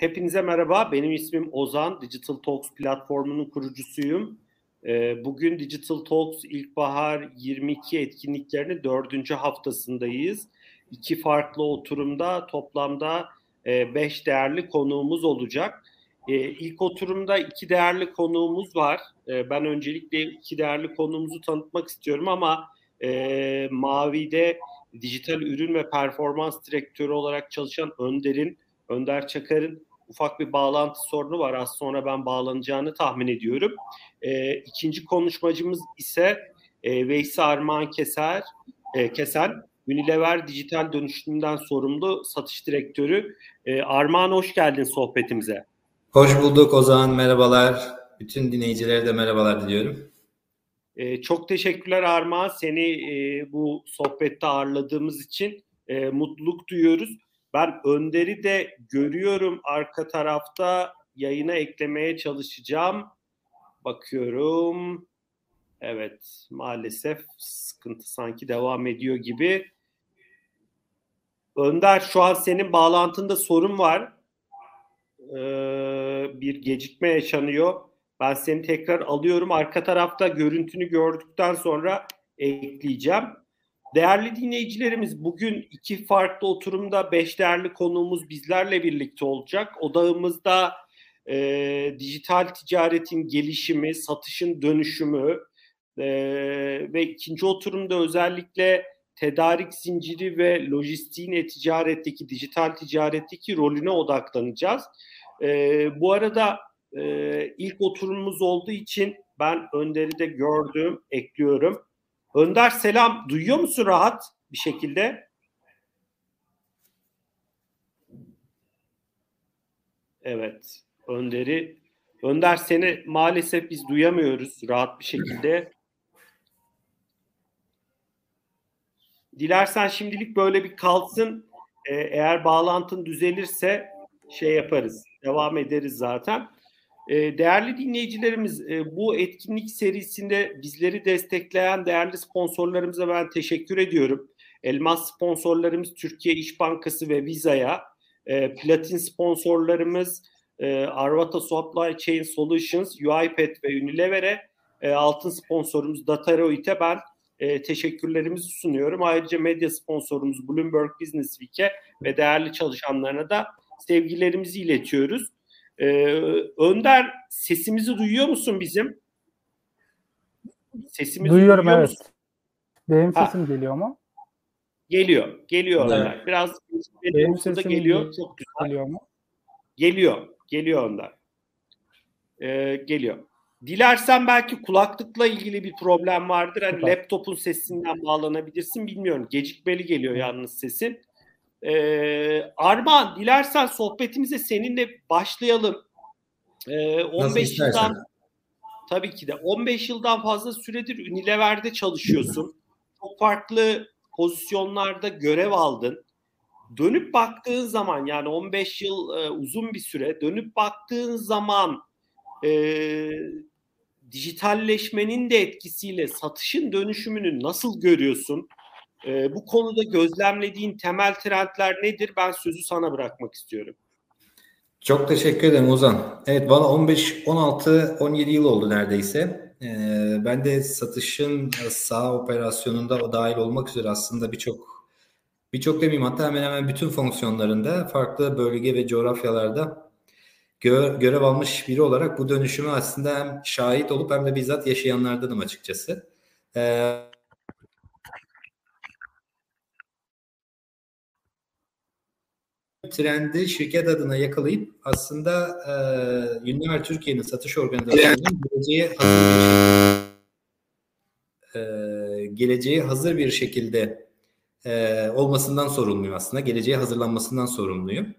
Hepinize merhaba. Benim ismim Ozan. Digital Talks platformunun kurucusuyum. Bugün Digital Talks İlkbahar 22 etkinliklerinin 4. haftasındayız. 2 farklı oturumda toplamda 5 değerli konuğumuz olacak. İlk oturumda 2 değerli konuğumuz var. Ben öncelikle 2 değerli konuğumuzu tanıtmak istiyorum ama Mavi'de dijital ürün ve performans direktörü olarak çalışan Önder Çakar'ın ufak bir bağlantı sorunu var. Az sonra ben bağlanacağını tahmin ediyorum. İkinci konuşmacımız ise Veysel Armağan Keser, Unilever dijital dönüşümden sorumlu satış direktörü. Armağan, hoş geldin sohbetimize. Hoş bulduk Ozan, merhabalar. Bütün dinleyicilere de merhabalar diliyorum. Çok teşekkürler Armağan, seni bu sohbette ağırladığımız için mutluluk duyuyoruz. Ben Önder'i de görüyorum arka tarafta, yayına eklemeye çalışacağım. Bakıyorum. Evet, maalesef sıkıntı sanki devam ediyor gibi. Önder, şu an senin bağlantında sorun var. Bir gecikme yaşanıyor. Ben seni tekrar alıyorum. Arka tarafta görüntünü gördükten sonra ekleyeceğim. Değerli dinleyicilerimiz, bugün 2 farklı oturumda 5 değerli konuğumuz bizlerle birlikte olacak. Odağımızda dijital ticaretin gelişimi, satışın dönüşümü ve ikinci oturumda özellikle tedarik zinciri ve lojistiğin ticaretteki, dijital ticaretteki rolüne odaklanacağız. Bu arada ilk oturumumuz olduğu için ben Önder'i de gördüm, ekliyorum. Önder, selam. Duyuyor musun rahat bir şekilde? Evet. Önder, seni maalesef biz duyamıyoruz rahat bir şekilde. Dilersen şimdilik böyle bir kalsın. Eğer bağlantın düzelirse yaparız. Devam ederiz zaten. Değerli dinleyicilerimiz, bu etkinlik serisinde bizleri destekleyen değerli sponsorlarımıza ben teşekkür ediyorum. Elmas sponsorlarımız Türkiye İş Bankası ve Visa'ya, platin sponsorlarımız Arvato Supply Chain Solutions, UiPath ve Unilever'e, altın sponsorumuz Dataroid'e ben teşekkürlerimizi sunuyorum. Ayrıca medya sponsorumuz Bloomberg Business Week'e ve değerli çalışanlarına da sevgilerimizi iletiyoruz. Önder, sesimizi duyuyor musun bizim? Sesimizi duyuyorum, evet. Musun? Benim sesim geliyor mu? Geliyor. Evet. Biraz benim sesim geliyor. Çok güzel. Geliyor mu? Geliyor Önder. Geliyor. Dilersen belki kulaklıkla ilgili bir problem vardır. Hani laptopun sesinden bağlanabilirsin, bilmiyorum. Gecikmeli geliyor yalnız sesin. Armağan, dilersen sohbetimize seninle başlayalım. 15 yıldan tabii ki de 15 yıldan fazla süredir Unilever'de çalışıyorsun. Çok farklı pozisyonlarda görev aldın. Dönüp baktığın zaman, yani 15 yıl uzun bir süre. Dönüp baktığın zaman dijitalleşmenin de etkisiyle satışın dönüşümünü nasıl görüyorsun? Bu konuda gözlemlediğin temel trendler nedir? Ben sözü sana bırakmak istiyorum. Çok teşekkür ederim Ozan. Evet, bana 15, 16, 17 yıl oldu neredeyse. Ben de satışın saha operasyonunda o dahil olmak üzere aslında birçok demeyeyim, hatta hemen hemen bütün fonksiyonlarında farklı bölge ve coğrafyalarda görev almış biri olarak bu dönüşümü aslında hem şahit olup hem de bizzat yaşayanlardanım açıkçası. Trendi şirket adına yakalayıp aslında Unilever Türkiye'nin satış organizasyonunun geleceğe hazır bir şekilde olmasından sorumluyum aslında. Geleceğe hazırlanmasından sorumluyum.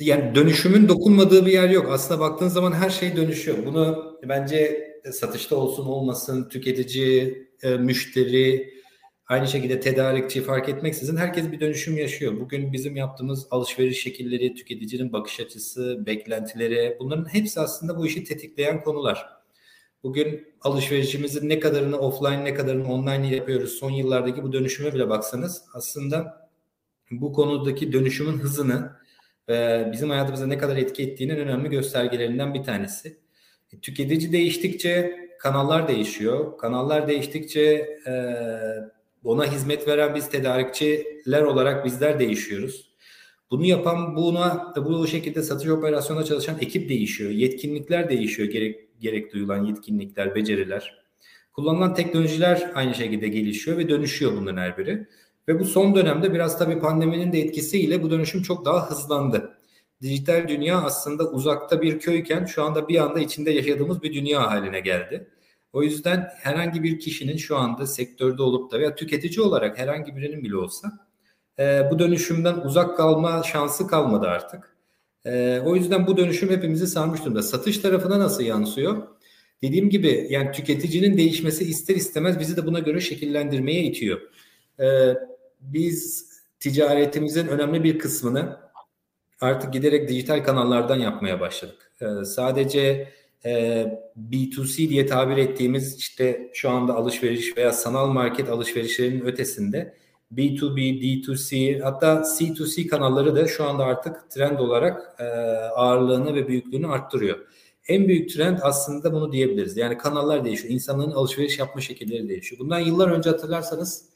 Yani dönüşümün dokunmadığı bir yer yok. Aslında baktığın zaman her şey dönüşüyor. Bunu bence satışta olsun olmasın, tüketici, müşteri, aynı şekilde tedarikçi fark etmeksizin herkes bir dönüşüm yaşıyor. Bugün bizim yaptığımız alışveriş şekilleri, tüketicinin bakış açısı, beklentileri, bunların hepsi aslında bu işi tetikleyen konular. Bugün alışverişimizin ne kadarını offline, ne kadarını online yapıyoruz. Son yıllardaki bu dönüşüme bile baksanız aslında bu konudaki dönüşümün hızını bizim hayatımıza ne kadar etki ettiğinin önemli göstergelerinden bir tanesi. Tüketici değiştikçe kanallar değişiyor. Kanallar değiştikçe ona hizmet veren biz tedarikçiler olarak bizler değişiyoruz. Bunu yapan, bu şekilde satış operasyonuna çalışan ekip değişiyor. Yetkinlikler değişiyor. Gerek duyulan yetkinlikler, beceriler. Kullanılan teknolojiler aynı şekilde gelişiyor ve dönüşüyor bunların her biri. Ve bu son dönemde biraz tabii pandeminin de etkisiyle bu dönüşüm çok daha hızlandı. Dijital dünya aslında uzakta bir köyken şu anda bir anda içinde yaşadığımız bir dünya haline geldi. O yüzden herhangi bir kişinin şu anda sektörde olup da veya tüketici olarak herhangi birinin bile olsa bu dönüşümden uzak kalma şansı kalmadı artık. O yüzden bu dönüşüm hepimizi sarmış durumda. Satış tarafına nasıl yansıyor? Dediğim gibi yani tüketicinin değişmesi ister istemez bizi de buna göre şekillendirmeye itiyor. Biz ticaretimizin önemli bir kısmını artık giderek dijital kanallardan yapmaya başladık. Sadece B2C diye tabir ettiğimiz işte şu anda alışveriş veya sanal market alışverişlerinin ötesinde B2B, D2C hatta C2C kanalları da şu anda artık trend olarak ağırlığını ve büyüklüğünü arttırıyor. En büyük trend aslında bunu diyebiliriz. Yani kanallar değişiyor. İnsanların alışveriş yapma şekilleri değişiyor. Bundan yıllar önce hatırlarsanız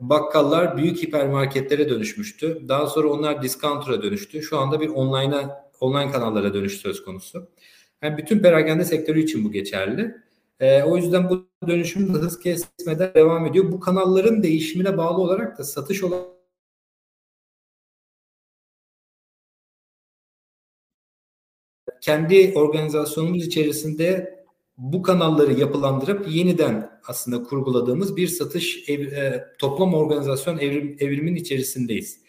bakkallar büyük hipermarketlere dönüşmüştü. Daha sonra onlar discounter'a dönüştü. Şu anda bir online kanallara dönüş söz konusu. Yani bütün perakende sektörü için bu geçerli. O yüzden bu dönüşüm de hız kesmeden devam ediyor. Bu kanalların değişimine bağlı olarak da satış olan kendi organizasyonumuz içerisinde bu kanalları yapılandırıp yeniden aslında kurguladığımız bir satış toplam organizasyon evrimin içerisindeyiz.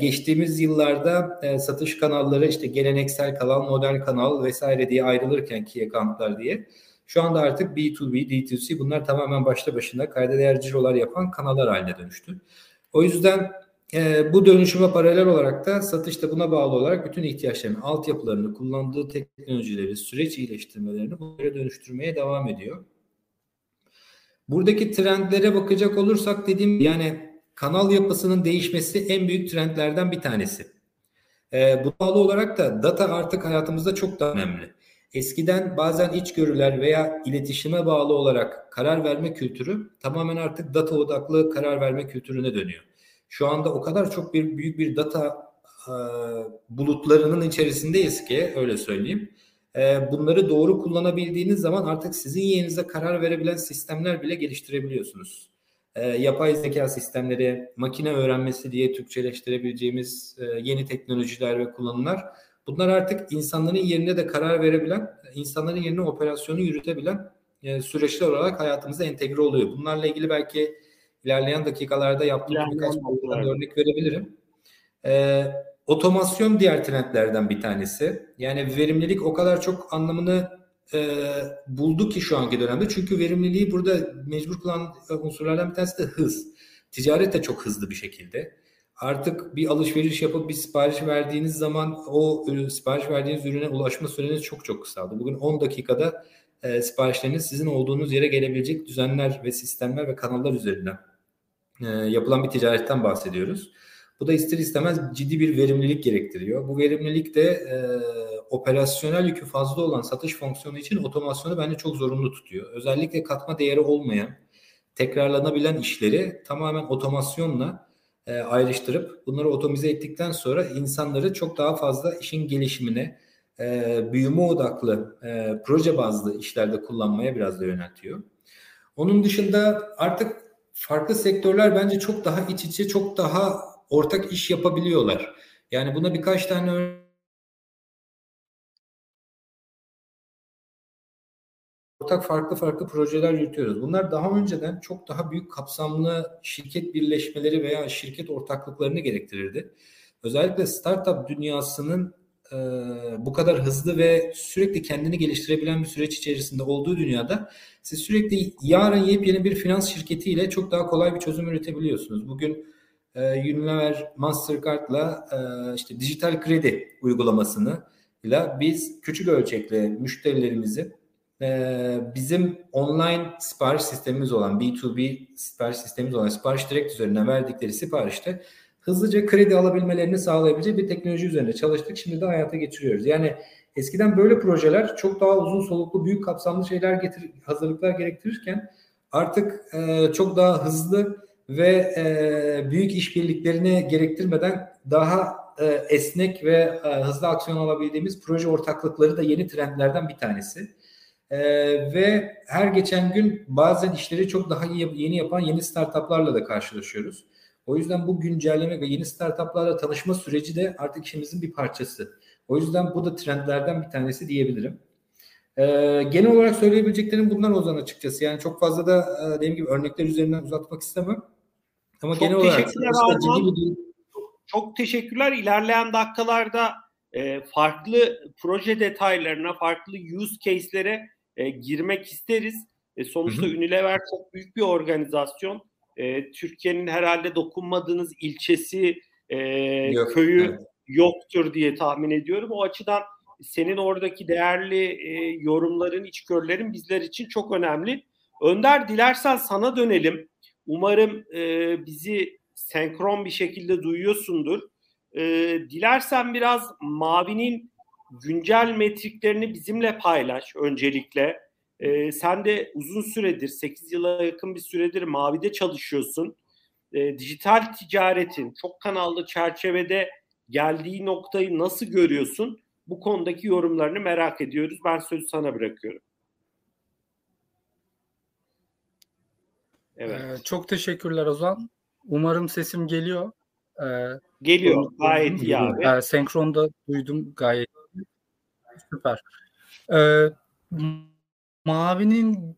Geçtiğimiz yıllarda satış kanalları işte geleneksel kanal, modern kanal vesaire diye ayrılırken key account'lar diye. Şu anda artık B2B, D2C bunlar tamamen başta başına kayda değer cirolar yapan kanallar haline dönüştü. O yüzden bu dönüşüme paralel olarak da satışta buna bağlı olarak bütün ihtiyaçlarını, altyapılarını, kullandığı teknolojileri, süreç iyileştirmelerini bunlara dönüştürmeye devam ediyor. Buradaki trendlere bakacak olursak dediğim yani kanal yapısının değişmesi en büyük trendlerden bir tanesi. Buna bağlı olarak da data artık hayatımızda çok daha önemli. Eskiden bazen içgörüler veya iletişime bağlı olarak karar verme kültürü tamamen artık data odaklı karar verme kültürüne dönüyor. Şu anda o kadar çok büyük bir data bulutlarının içerisindeyiz ki öyle söyleyeyim. Bunları doğru kullanabildiğiniz zaman artık sizin yerinize karar verebilen sistemler bile geliştirebiliyorsunuz. Yapay zeka sistemleri, makine öğrenmesi diye Türkçeleştirebileceğimiz yeni teknolojiler ve kullanımlar. Bunlar artık insanların yerine de karar verebilen, insanların yerine operasyonu yürütebilen süreçler olarak hayatımıza entegre oluyor. Bunlarla ilgili belki ilerleyen dakikalarda yaptığım birkaç örnek verebilirim. Otomasyon diğer trendlerden bir tanesi. Yani verimlilik o kadar çok anlamını buldu ki şu anki dönemde. Çünkü verimliliği burada mecbur kılan unsurlardan bir tanesi de hız. Ticaret de çok hızlı bir şekilde. Artık bir alışveriş yapıp bir sipariş verdiğiniz zaman o sipariş verdiğiniz ürüne ulaşma süreniz çok çok kısaldı. Bugün 10 dakikada siparişleriniz sizin olduğunuz yere gelebilecek düzenler ve sistemler ve kanallar üzerinden yapılan bir ticaretten bahsediyoruz. Bu da ister istemez ciddi bir verimlilik gerektiriyor. Bu verimlilik de operasyonel yükü fazla olan satış fonksiyonu için otomasyonu bence çok zorunlu tutuyor. Özellikle katma değeri olmayan, tekrarlanabilen işleri tamamen otomasyonla ayrıştırıp bunları otomize ettikten sonra insanları çok daha fazla işin gelişimine, büyüme odaklı, proje bazlı işlerde kullanmaya biraz da yöneltiyor. Onun dışında artık farklı sektörler bence çok daha iç içe, çok daha ortak iş yapabiliyorlar. Yani buna birkaç tane ortak farklı projeler yürütüyoruz. Bunlar daha önceden çok daha büyük kapsamlı şirket birleşmeleri veya şirket ortaklıklarını gerektirirdi. Özellikle startup dünyasının bu kadar hızlı ve sürekli kendini geliştirebilen bir süreç içerisinde olduğu dünyada siz sürekli yarın yepyeni bir finans şirketiyle çok daha kolay bir çözüm üretebiliyorsunuz. Bugün Unilever Mastercard'la işte dijital kredi uygulamasıyla biz küçük ölçekli müşterilerimizi bizim online sipariş sistemimiz olan B2B sipariş sistemimiz olan Sipariş Direkt üzerinden verdikleri siparişte hızlıca kredi alabilmelerini sağlayabileceği bir teknoloji üzerine çalıştık. Şimdi de hayata geçiriyoruz. Yani eskiden böyle projeler çok daha uzun soluklu, büyük kapsamlı şeyler hazırlıklar gerektirirken artık çok daha hızlı ve büyük işbirliklerini gerektirmeden daha esnek ve hızlı aksiyon alabildiğimiz proje ortaklıkları da yeni trendlerden bir tanesi. Ve her geçen gün bazen işleri çok daha yeni yapan yeni startuplarla da karşılaşıyoruz. O yüzden bu güncelleme ve yeni startuplarla tanışma süreci de artık işimizin bir parçası. O yüzden bu da trendlerden bir tanesi diyebilirim. Genel olarak söyleyebileceklerim bunlar Ozan açıkçası. Yani çok fazla da dediğim gibi örnekler üzerinden uzatmak istemem. Ama çok genel olarak çok teşekkürler. İlerleyen dakikalarda farklı proje detaylarına, farklı use case'lere girmek isteriz. Sonuçta Unilever çok büyük bir organizasyon. Türkiye'nin herhalde dokunmadığınız ilçesi, köyü yoktur diye tahmin ediyorum. O açıdan senin oradaki değerli yorumların, içgörülerin bizler için çok önemli. Önder, dilersen sana dönelim. Umarım bizi senkron bir şekilde duyuyorsundur. Dilersen biraz Mavi'nin güncel metriklerini bizimle paylaş öncelikle. Sen de uzun süredir, 8 yıla yakın bir süredir Mavi'de çalışıyorsun. Dijital ticaretin çok kanallı çerçevede geldiği noktayı nasıl görüyorsun? Bu konudaki yorumlarını merak ediyoruz. Ben sözü sana bırakıyorum. Evet. Çok teşekkürler Ozan. Umarım sesim geliyor. Geliyor. Gayet iyi abi. Senkronda duydum gayet. Süper. Mavi'nin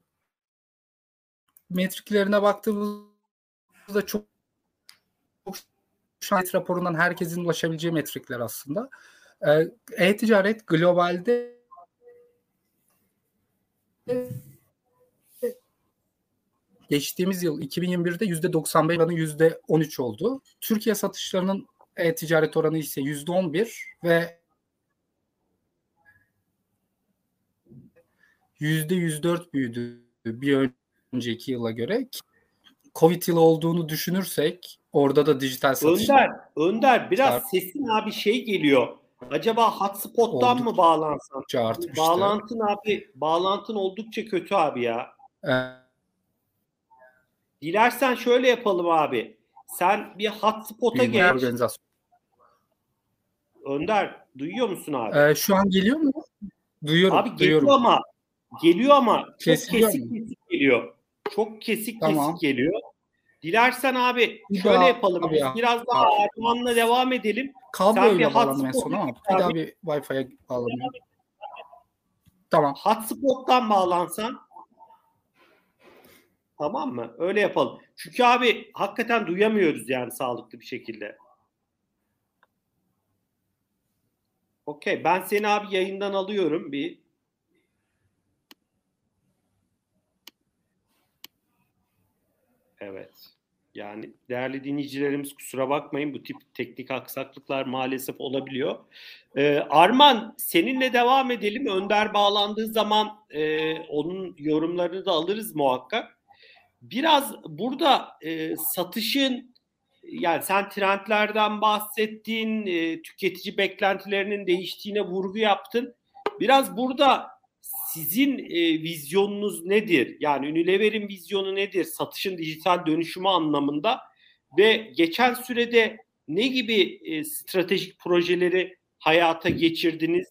metriklerine baktığımızda çok şahit raporundan herkesin ulaşabileceği metrikler aslında. E-ticaret globalde geçtiğimiz yıl 2021'de %95 oranı %13 oldu. Türkiye satışlarının e-ticaret oranı ise %11 ve %104 büyüdü bir önceki yıla göre. Covid yılı olduğunu düşünürsek orada da dijital satışlar. Önder biraz sesin abi şey geliyor. Acaba hotspot'tan mı bağlansan? Bağlantın oldukça kötü abi ya. Dilersen şöyle yapalım abi. Sen bir hotspot'a gel. Önder, duyuyor musun abi? Şu an geliyor mu? Duyuyorum. Abi geliyor ama kesik geliyor. Çok kesik geliyor. Dilersen abi şöyle yapalım. Biraz daha Armağan'la devam edelim. Kabloyla bağlanmaya sonra ama bir daha bir Wi-Fi'ye bağlanayım. Tamam. Hotspot'tan bağlansan tamam mı? Öyle yapalım. Çünkü abi hakikaten duyamıyoruz yani sağlıklı bir şekilde. Okey. Ben seni abi yayından alıyorum bir. Evet. Yani değerli dinleyicilerimiz kusura bakmayın. Bu tip teknik aksaklıklar maalesef olabiliyor. Arman, seninle devam edelim. Önder bağlandığı zaman onun yorumlarını da alırız muhakkak. Biraz burada satışın, yani sen trendlerden bahsettin, tüketici beklentilerinin değiştiğine vurgu yaptın. Biraz burada sizin vizyonunuz nedir? Yani Unilever'in vizyonu nedir? Satışın dijital dönüşümü anlamında ve geçen sürede ne gibi stratejik projeleri hayata geçirdiniz?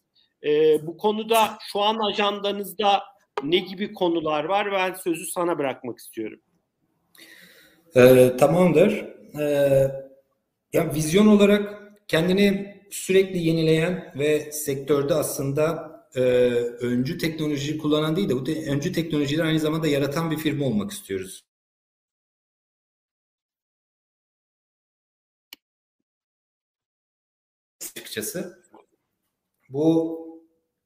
Bu konuda şu an ajandanızda ne gibi konular var? Ben sözü sana bırakmak istiyorum. Tamamdır. Ya vizyon olarak kendini sürekli yenileyen ve sektörde aslında öncü teknolojiyi kullanan değil de bu öncü teknolojileri aynı zamanda yaratan bir firma olmak istiyoruz. Açıkçası bu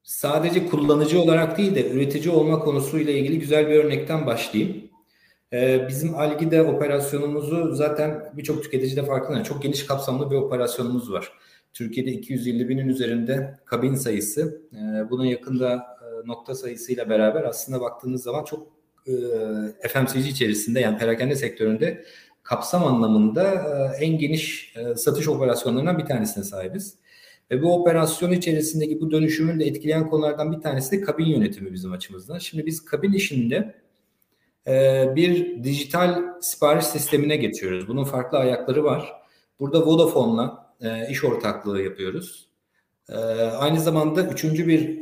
sadece kullanıcı olarak değil de üretici olma konusuyla ilgili güzel bir örnekten başlayayım. Bizim Algi'de operasyonumuzu zaten birçok tüketici de farkında. Çok geniş kapsamlı bir operasyonumuz var. Türkiye'de 250 binin üzerinde kabin sayısı, buna yakında nokta sayısıyla beraber aslında baktığınız zaman çok FMCG içerisinde yani perakende sektöründe kapsam anlamında en geniş satış operasyonlarından bir tanesine sahibiz. Ve bu operasyon içerisindeki bu dönüşümün de etkileyen konulardan bir tanesi de kabin yönetimi bizim açımızdan. Şimdi biz kabin işinde bir dijital sipariş sistemine geçiyoruz. Bunun farklı ayakları var. Burada Vodafone'la iş ortaklığı yapıyoruz. Aynı zamanda işin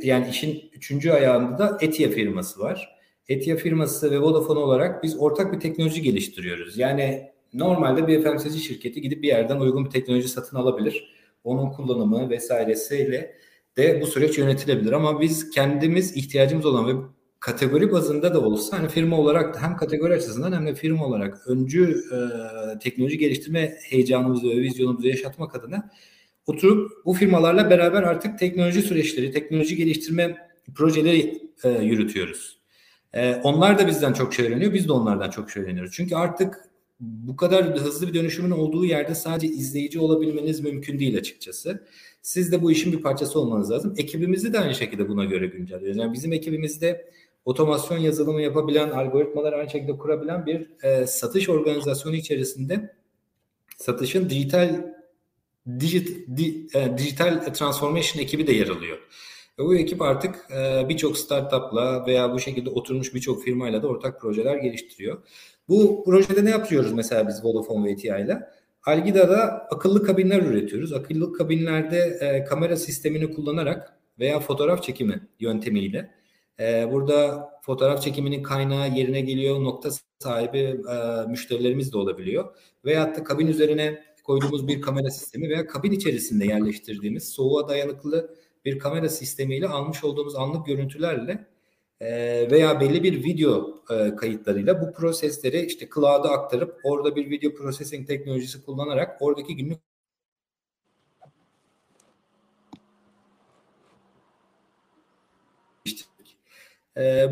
üçüncü ayağında da Etia firması var. Etia firması ve Vodafone olarak biz ortak bir teknoloji geliştiriyoruz. Yani normalde bir FMCG şirketi gidip bir yerden uygun bir teknoloji satın alabilir. Onun kullanımı vesairesiyle de bu süreç yönetilebilir. Ama biz kendimiz ihtiyacımız olan ve kategori bazında da olsa hani firma olarak da hem kategori açısından hem de firma olarak öncü teknoloji geliştirme heyecanımızı ve vizyonumuzu yaşatmak adına oturup bu firmalarla beraber artık teknoloji süreçleri, teknoloji geliştirme projeleri yürütüyoruz. Onlar da bizden çok şey öğreniyor, biz de onlardan çok şey öğreniyoruz. Çünkü artık bu kadar hızlı bir dönüşümün olduğu yerde sadece izleyici olabilmeniz mümkün değil açıkçası. Siz de bu işin bir parçası olmanız lazım. Ekibimizi de aynı şekilde buna göre güncelliyoruz. Yani bizim ekibimizde otomasyon yazılımı yapabilen, algoritmaları aynı şekilde kurabilen bir satış organizasyonu içerisinde satışın digital transformation ekibi de yer alıyor. Ve bu ekip artık birçok startup'la veya bu şekilde oturmuş birçok firmayla da ortak projeler geliştiriyor. Bu projede ne yapıyoruz mesela biz Vodafone ve Etia ile? Algida'da akıllı kabinler üretiyoruz. Akıllı kabinlerde kamera sistemini kullanarak veya fotoğraf çekimi yöntemiyle. Burada fotoğraf çekiminin kaynağı yerine geliyor, nokta sahibi müşterilerimiz de olabiliyor. Veyahut da kabin üzerine koyduğumuz bir kamera sistemi veya kabin içerisinde yerleştirdiğimiz soğuğa dayanıklı bir kamera sistemiyle almış olduğumuz anlık görüntülerle veya belli bir video kayıtlarıyla bu prosesleri işte cloud'a aktarıp orada bir video processing teknolojisi kullanarak oradaki günlük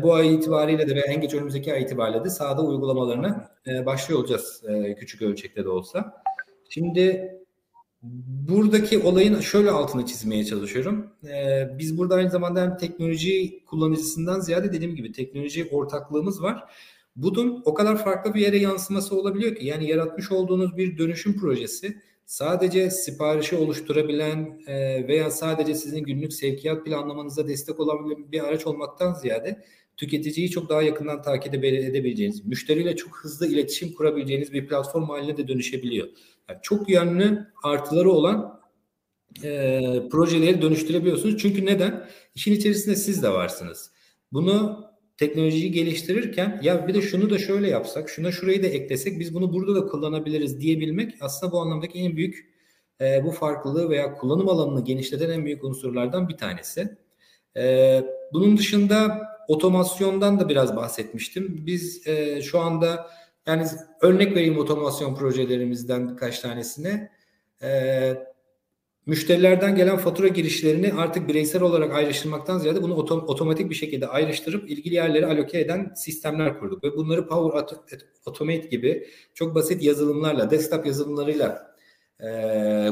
bu ay itibariyle de ve en geç önümüzdeki ay itibariyle de sahada uygulamalarına başlıyor olacağız küçük ölçekte de olsa. Şimdi buradaki olayın şöyle altını çizmeye çalışıyorum. Biz burada aynı zamanda hem teknoloji kullanıcısından ziyade dediğim gibi teknoloji ortaklığımız var. Bunun o kadar farklı bir yere yansıması olabiliyor ki yani yaratmış olduğunuz bir dönüşüm projesi sadece siparişi oluşturabilen veya sadece sizin günlük sevkiyat planlamanıza destek olabilen bir araç olmaktan ziyade tüketiciyi çok daha yakından takip edebileceğiniz, müşteriyle çok hızlı iletişim kurabileceğiniz bir platform haline de dönüşebiliyor. Yani çok yönlü artıları olan projeleri dönüştürebiliyorsunuz. Çünkü neden? İşin içerisinde siz de varsınız. Bunu teknolojiyi geliştirirken ya bir de şunu da şöyle yapsak, şurayı da eklesek biz bunu burada da kullanabiliriz diyebilmek aslında bu anlamdaki en büyük bu farklılığı veya kullanım alanını genişleten en büyük unsurlardan bir tanesi. Bunun dışında otomasyondan da biraz bahsetmiştim. Biz şu anda yani örnek vereyim otomasyon projelerimizden birkaç tanesine. Müşterilerden gelen fatura girişlerini artık bireysel olarak ayrıştırmaktan ziyade bunu otomatik bir şekilde ayrıştırıp ilgili yerlere aloke eden sistemler kurduk. Ve bunları Power Automate gibi çok basit yazılımlarla, desktop yazılımlarıyla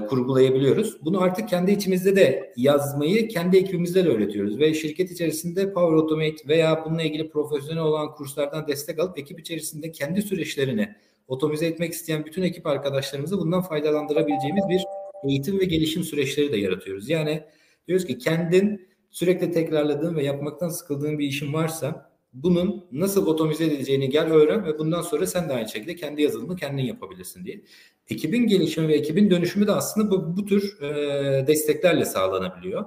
kurgulayabiliyoruz. Bunu artık kendi içimizde de yazmayı kendi ekibimizle de öğretiyoruz. Ve şirket içerisinde Power Automate veya bununla ilgili profesyonel olan kurslardan destek alıp ekip içerisinde kendi süreçlerini otomize etmek isteyen bütün ekip arkadaşlarımızı bundan faydalandırabileceğimiz bir eğitim ve gelişim süreçleri de yaratıyoruz. Yani diyoruz ki kendin sürekli tekrarladığın ve yapmaktan sıkıldığın bir işin varsa bunun nasıl otomize edileceğini gel öğren ve bundan sonra sen de aynı şekilde kendi yazılımını kendin yapabilirsin diye. Ekibin gelişimi ve ekibin dönüşümü de aslında bu tür desteklerle sağlanabiliyor.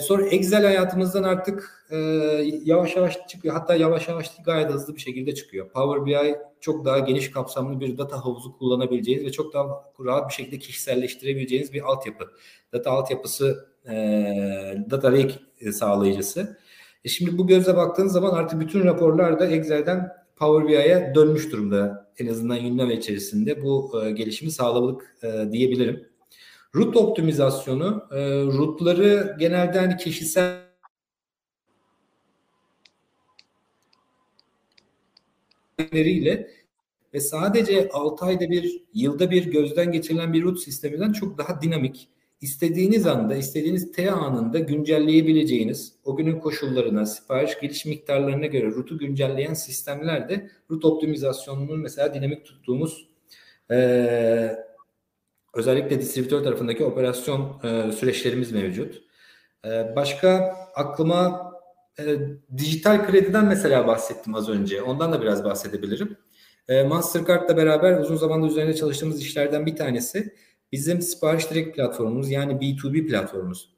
Sonra Excel hayatımızdan artık yavaş yavaş çıkıyor. Hatta yavaş yavaş değil, gayet hızlı bir şekilde çıkıyor. Power BI çok daha geniş kapsamlı bir data havuzu kullanabileceğiniz ve çok daha rahat bir şekilde kişiselleştirebileceğiniz bir altyapı. Data altyapısı, data lake sağlayıcısı. Şimdi bu gözle baktığınız zaman artık bütün raporlar da Excel'den Power BI'ye dönmüş durumda. En azından Unilever içerisinde bu gelişimi sağladık diyebilirim. Route optimizasyonu, route'ları genelde hani kişisel ile ve sadece 6 ayda bir, yılda bir gözden geçirilen bir route sisteminden çok daha dinamik, istediğiniz anda, istediğiniz T anında güncelleyebileceğiniz, o günün koşullarına, sipariş geliş miktarlarına göre route'u güncelleyen sistemler de route optimizasyonunu mesela dinamik tuttuğumuz Özellikle distribütör tarafındaki operasyon süreçlerimiz mevcut. Başka aklıma dijital krediden mesela bahsettim az önce. Ondan da biraz bahsedebilirim. Mastercard'la beraber uzun zamandır üzerine çalıştığımız işlerden bir tanesi bizim Sipariş Direkt platformumuz, yani B2B platformumuz.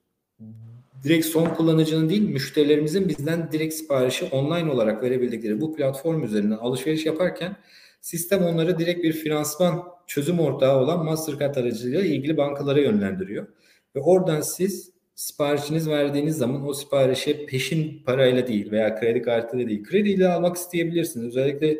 Direkt son kullanıcının değil, müşterilerimizin bizden direkt siparişi online olarak verebildikleri bu platform üzerinden alışveriş yaparken sistem onları direkt bir finansman çözüm ortağı olan Mastercard aracılığıyla ilgili bankalara yönlendiriyor. Ve oradan siz siparişiniz verdiğiniz zaman o siparişe peşin parayla değil veya kredi kartıyla değil, krediyle almak isteyebilirsiniz. Özellikle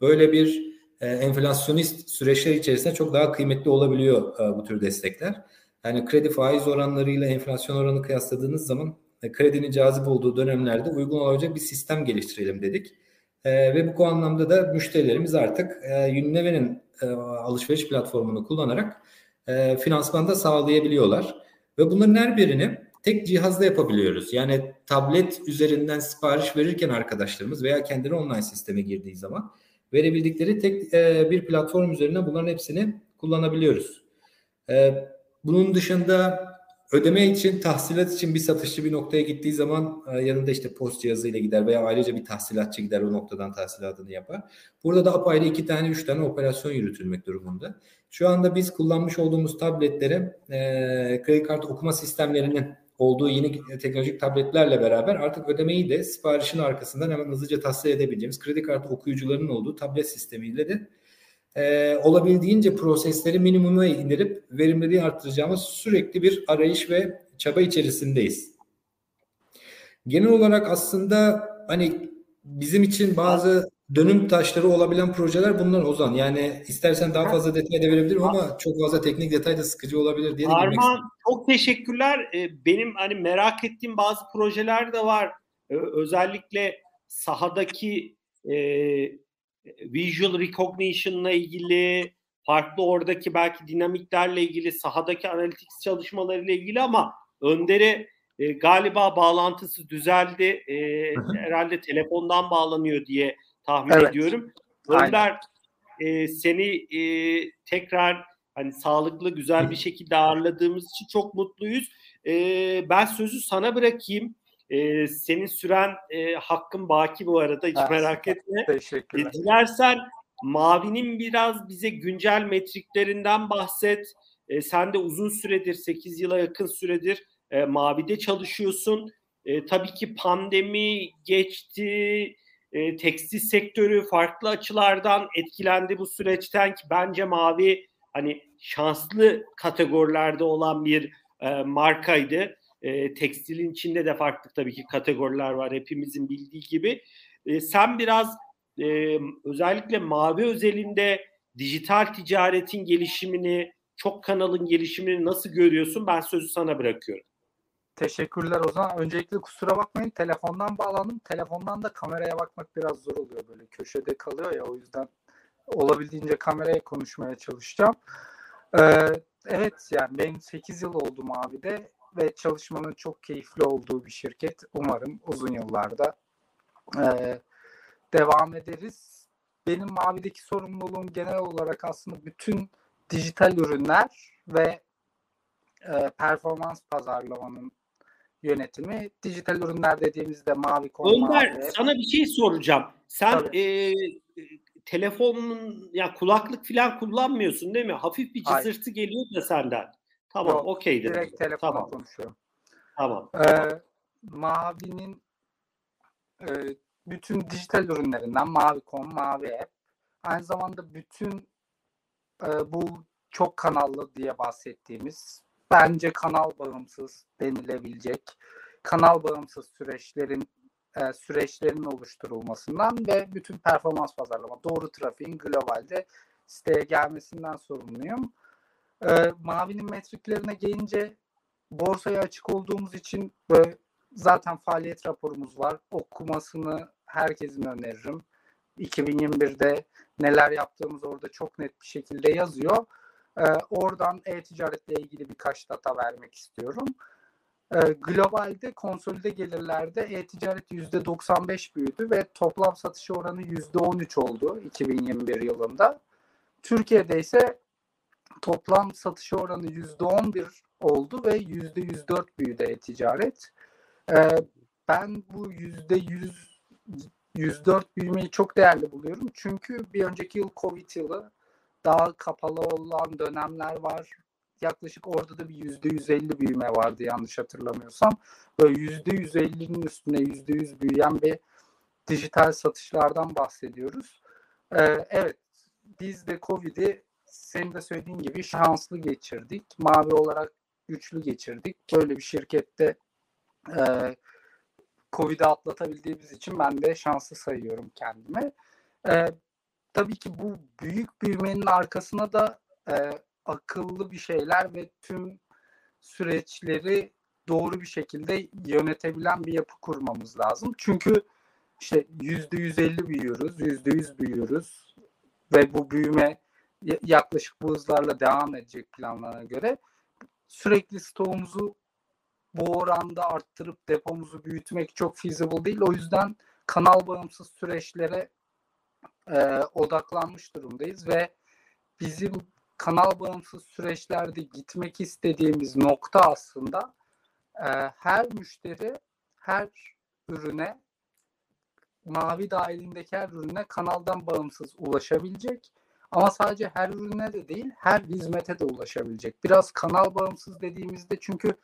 böyle bir enflasyonist süreçler içerisinde çok daha kıymetli olabiliyor bu tür destekler. Yani kredi faiz oranlarıyla enflasyon oranı kıyasladığınız zaman kredinin cazip olduğu dönemlerde uygun olacak bir sistem geliştirelim dedik. Ve bu anlamda da müşterilerimiz artık Unilever'in alışveriş platformunu kullanarak finansman da sağlayabiliyorlar. Ve bunların her birini tek cihazda yapabiliyoruz. Yani tablet üzerinden sipariş verirken arkadaşlarımız veya kendileri online sisteme girdiği zaman verebildikleri tek bir platform üzerinden bunların hepsini kullanabiliyoruz. Bunun dışında ödeme için, tahsilat için bir satışçı bir noktaya gittiği zaman yanında işte post cihazıyla gider veya ayrıca bir tahsilatçı gider, o noktadan tahsilatını yapar. Burada da apayrı 2 tane 3 tane operasyon yürütülmek durumunda. Şu anda biz kullanmış olduğumuz tabletlere kredi kartı okuma sistemlerinin olduğu yeni teknolojik tabletlerle beraber artık ödemeyi de siparişin arkasından hemen hızlıca tahsil edebileceğimiz kredi kartı okuyucularının olduğu tablet sistemiyle de olabildiğince prosesleri minimuma indirip verimliliği arttıracağımız sürekli bir arayış ve çaba içerisindeyiz. Genel olarak aslında hani bizim için bazı dönüm taşları olabilen projeler bunlar Ozan. Yani istersen daha fazla detay da verebilirim ama çok fazla teknik detay da sıkıcı olabilir diye de girmek istedim. Armağan, çok teşekkürler. Benim hani merak ettiğim bazı projeler de var. Özellikle sahadaki visual recognition'la ilgili, farklı oradaki belki dinamiklerle ilgili, sahadaki analytics çalışmalarıyla ilgili ama Önder'e galiba bağlantısı düzeldi. Herhalde telefondan bağlanıyor diye tahmin ediyorum. Önder, seni tekrar hani sağlıklı, güzel bir şekilde ağırladığımız için çok mutluyuz. Ben sözü sana bırakayım. Senin süren hakkın baki bu arada, hiç merak etme. Teşekkürler. Dilersen Mavi'nin biraz bize güncel metriklerinden bahset. Sen de uzun süredir, 8 yıla yakın süredir Mavi'de çalışıyorsun. Tabii ki pandemi geçti, tekstil sektörü farklı açılardan etkilendi bu süreçten ki bence Mavi hani şanslı kategorilerde olan bir markaydı. Tekstilin içinde de farklı tabii ki kategoriler var, hepimizin bildiği gibi. Sen biraz özellikle Mavi özelinde dijital ticaretin gelişimini, çok kanalın gelişimini nasıl görüyorsun? Ben sözü sana bırakıyorum. Teşekkürler Ozan. Öncelikle kusura bakmayın, telefondan bağlandım. Telefondan da kameraya bakmak biraz zor oluyor, böyle köşede kalıyor ya, o yüzden olabildiğince kameraya konuşmaya çalışacağım. Evet, yani benim 8 yıl oldu Mavi'de. Ve çalışmanın çok keyifli olduğu bir şirket. Umarım uzun yıllarda devam ederiz. Benim Mavi'deki sorumluluğum genel olarak aslında bütün dijital ürünler ve performans pazarlamanın yönetimi. Dijital ürünler dediğimizde Mavi.com. Önder, sana bir şey soracağım. Sen telefonun, ya kulaklık falan kullanmıyorsun değil mi? Hafif bir cızırtı geliyor da senden. Tamam, okey. Direkt telefonla konuşuyorum. Tamam. Mavi'nin bütün dijital ürünlerinden Mavi.com, Mavi.app, aynı zamanda bütün bu çok kanallı diye bahsettiğimiz, bence kanal bağımsız denilebilecek kanal bağımsız süreçlerin oluşturulmasından ve bütün performans pazarlama, doğru trafiğin globalde siteye gelmesinden sorumluyum. Mavi'nin metriklerine gelince borsaya açık olduğumuz için zaten faaliyet raporumuz var. Okumasını herkesin öneririm. 2021'de neler yaptığımız orada çok net bir şekilde yazıyor. Oradan e-ticaretle ilgili birkaç data vermek istiyorum. Globalde konsolide gelirlerde e-ticaret %95 büyüdü ve toplam satış oranı %13 oldu 2021 yılında. Türkiye'de ise toplam satışı oranı %11 oldu ve %104 büyüdü e-ticaret. Ben bu %104 büyümeyi çok değerli buluyorum. Çünkü bir önceki yıl Covid yılı, daha kapalı olan dönemler var. Yaklaşık orada da bir %150 büyüme vardı yanlış hatırlamıyorsam. Böyle %150'nin üstüne %100 büyüyen bir dijital satışlardan bahsediyoruz. Evet, biz de Covid'i senin de söylediğin gibi şanslı geçirdik. Mavi olarak güçlü geçirdik. Böyle bir şirkette Covid'i atlatabildiğimiz için ben de şanslı sayıyorum kendimi. Tabii ki bu büyük büyümenin arkasına da akıllı bir şeyler ve tüm süreçleri doğru bir şekilde yönetebilen bir yapı kurmamız lazım. Çünkü işte %150 büyüyoruz, %100 büyüyoruz ve bu büyüme yaklaşık bu hızlarla devam edecek planlarına göre. Sürekli stoğumuzu bu oranda arttırıp depomuzu büyütmek çok feasible değil. O yüzden kanal bağımsız süreçlere odaklanmış durumdayız ve bizim kanal bağımsız süreçlerde gitmek istediğimiz nokta aslında her müşteri, her ürüne, Mavi dahilindeki her ürüne kanaldan bağımsız ulaşabilecek. Ama sadece her ürüne de değil, her hizmete de ulaşabilecek. Biraz kanal bağımsız dediğimizde çünkü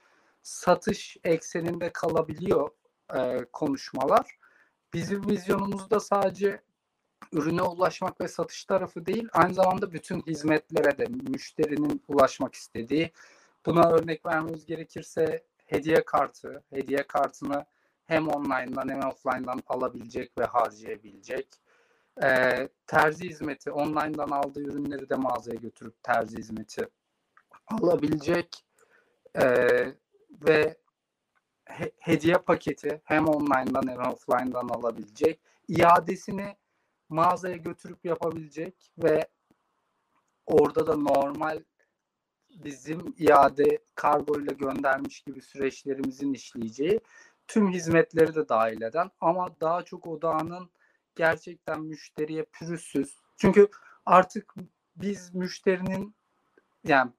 satış ekseninde kalabiliyor konuşmalar. Bizim vizyonumuzda sadece ürüne ulaşmak ve satış tarafı değil, aynı zamanda bütün hizmetlere de müşterinin ulaşmak istediği. Buna örnek vermemiz gerekirse hediye kartı, hediye kartını hem online'dan hem offline'dan alabilecek ve harcayabilecek. Terzi hizmeti, online'dan aldığı ürünleri de mağazaya götürüp terzi hizmeti alabilecek. Ve hediye paketi hem online'dan hem offline'dan alabilecek. İadesini mağazaya götürüp yapabilecek ve orada da normal bizim iade kargoyla göndermiş gibi süreçlerimizin işleyeceği tüm hizmetleri de dahil eden ama daha çok odağının gerçekten müşteriye pürüzsüz. Çünkü artık biz müşterinin yani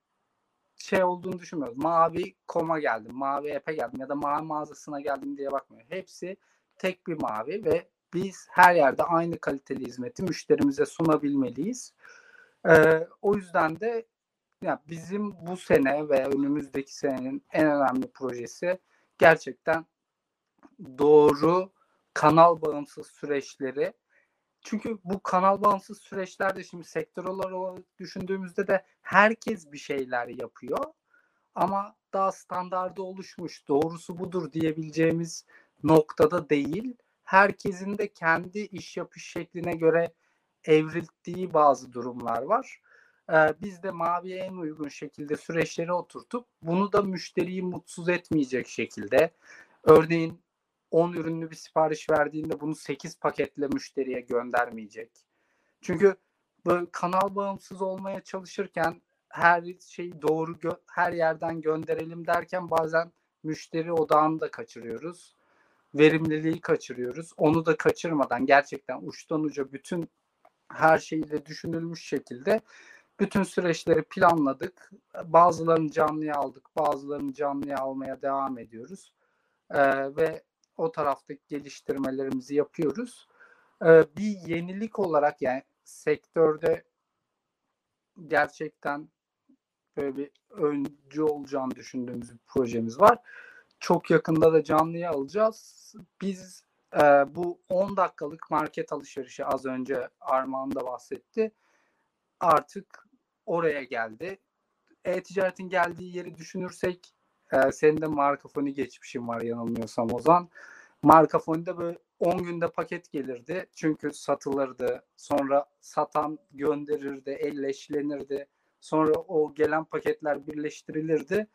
şey olduğunu düşünmüyoruz. Mavi.com'a geldim, Mavi.app'e geldim ya da Mavi mağazasına geldim diye bakmıyor. Hepsi tek bir Mavi ve biz her yerde aynı kaliteli hizmeti müşterimize sunabilmeliyiz. O yüzden de yani bizim bu sene ve önümüzdeki senenin en önemli projesi gerçekten doğru kanal bağımsız süreçleri. Çünkü bu kanal bağımsız süreçlerde şimdi sektörel olarak düşündüğümüzde de herkes bir şeyler yapıyor. Ama daha standardı oluşmuş, doğrusu budur diyebileceğimiz noktada değil. Herkesin de kendi iş yapış şekline göre evrildiği bazı durumlar var. Biz de Mavi'ye en uygun şekilde süreçleri oturtup bunu da müşteriyi mutsuz etmeyecek şekilde, örneğin 10 ürünlü bir sipariş verdiğinde bunu 8 paketle müşteriye göndermeyecek. Çünkü böyle kanal bağımsız olmaya çalışırken her şeyi doğru her yerden gönderelim derken bazen müşteri odağını da kaçırıyoruz. Verimliliği kaçırıyoruz. Onu da kaçırmadan gerçekten uçtan uca bütün her şeyle düşünülmüş şekilde bütün süreçleri planladık. Bazılarını canlıya aldık. Bazılarını canlıya almaya devam ediyoruz. Ve o taraftaki geliştirmelerimizi yapıyoruz. Bir yenilik olarak yani sektörde gerçekten böyle bir öncü olacağını düşündüğümüz bir projemiz var. Çok yakında da canlıya alacağız. Biz bu 10 dakikalık market alışverişi az önce Armağan da bahsetti. Artık oraya geldi. E-ticaretin geldiği yeri düşünürsek senin de Markafoni geçmişin var yanılmıyorsam Ozan. Markafoni'de böyle 10 günde paket gelirdi. Çünkü satılırdı. Sonra satan gönderirdi, elleşlenirdi. Sonra o gelen paketler birleştirilirdi.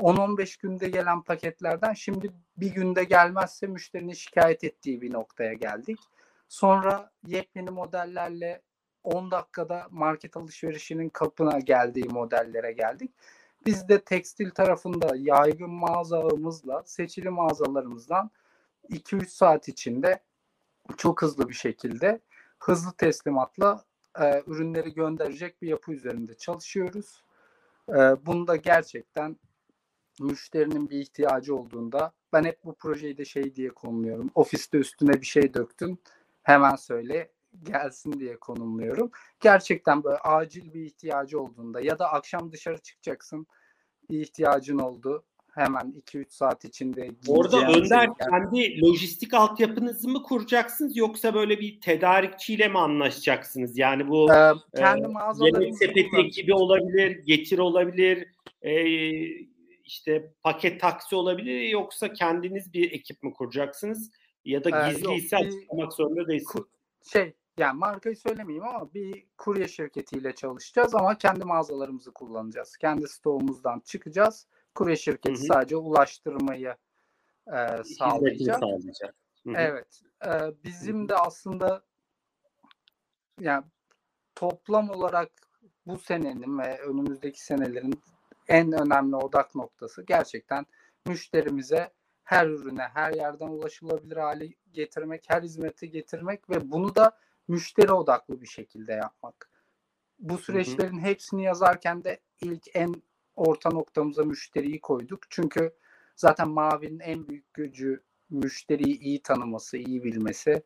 10-15 günde gelen paketlerden şimdi bir günde gelmezse müşterinin şikayet ettiği bir noktaya geldik. Sonra yepyeni modellerle 10 dakikada market alışverişinin kapına geldiği modellere geldik. Biz de tekstil tarafında yaygın mağazalarımızla, seçili mağazalarımızdan 2-3 saat içinde çok hızlı bir şekilde hızlı teslimatla ürünleri gönderecek bir yapı üzerinde çalışıyoruz. Bunu da gerçekten müşterinin bir ihtiyacı olduğunda, ben hep bu projeyi de şey diye konumluyorum. Ofiste üstüne bir şey döktüm, hemen söyle gelsin diye konumluyorum. Gerçekten böyle acil bir ihtiyacı olduğunda ya da akşam dışarı çıkacaksın, bir ihtiyacın oldu, hemen 2-3 saat içinde. Orada Önder kendi lojistik altyapınızı mı kuracaksınız yoksa böyle bir tedarikçiyle mi anlaşacaksınız? Yani bu yemek sepeti ekibi olabilir, getir olabilir, işte paket taksi olabilir, yoksa kendiniz bir ekip mi kuracaksınız? Ya da gizliyse açıklamak zorunda değilsiniz. Yani markayı söylemeyeyim ama bir kurye şirketiyle çalışacağız ama kendi mağazalarımızı kullanacağız. Kendi stoğumuzdan çıkacağız. Kurye şirketi sadece ulaştırmayı sağlayacak. Hı-hı. Evet. Bizim de aslında yani toplam olarak bu senenin ve önümüzdeki senelerin en önemli odak noktası gerçekten müşterimize her ürüne, her yerden ulaşılabilir hale getirmek, her hizmeti getirmek ve bunu da müşteri odaklı bir şekilde yapmak. Bu süreçlerin hepsini yazarken de ilk en orta noktamıza müşteriyi koyduk. Çünkü zaten Mavi'nin en büyük gücü müşteriyi iyi tanıması, iyi bilmesi.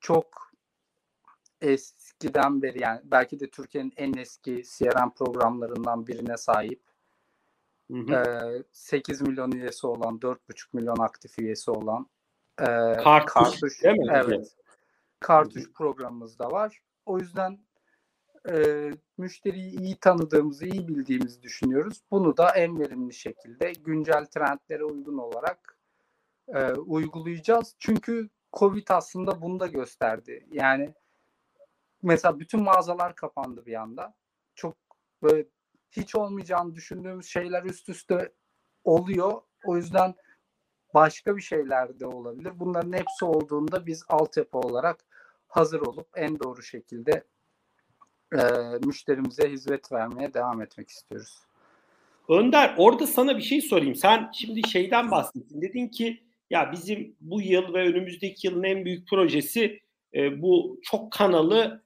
Çok eskiden beri, yani belki de Türkiye'nin en eski CRM programlarından birine sahip. 8 milyon üyesi olan, 4,5 milyon aktif üyesi olan kartuş, değil mi? Evet. Kartuş programımız da var. O yüzden müşteriyi iyi tanıdığımızı, iyi bildiğimizi düşünüyoruz. Bunu da en verimli şekilde güncel trendlere uygun olarak uygulayacağız. Çünkü Covid aslında bunu da gösterdi. Yani mesela bütün mağazalar kapandı bir anda. Çok böyle hiç olmayacağını düşündüğümüz şeyler üst üste oluyor. O yüzden başka bir şeyler de olabilir. Bunların hepsi olduğunda biz altyapı olarak hazır olup en doğru şekilde müşterimize hizmet vermeye devam etmek istiyoruz. Önder, orada sana bir şey sorayım. Sen şimdi şeyden bahsettin. Dedin ki ya bizim bu yıl ve önümüzdeki yılın en büyük projesi bu çok kanalı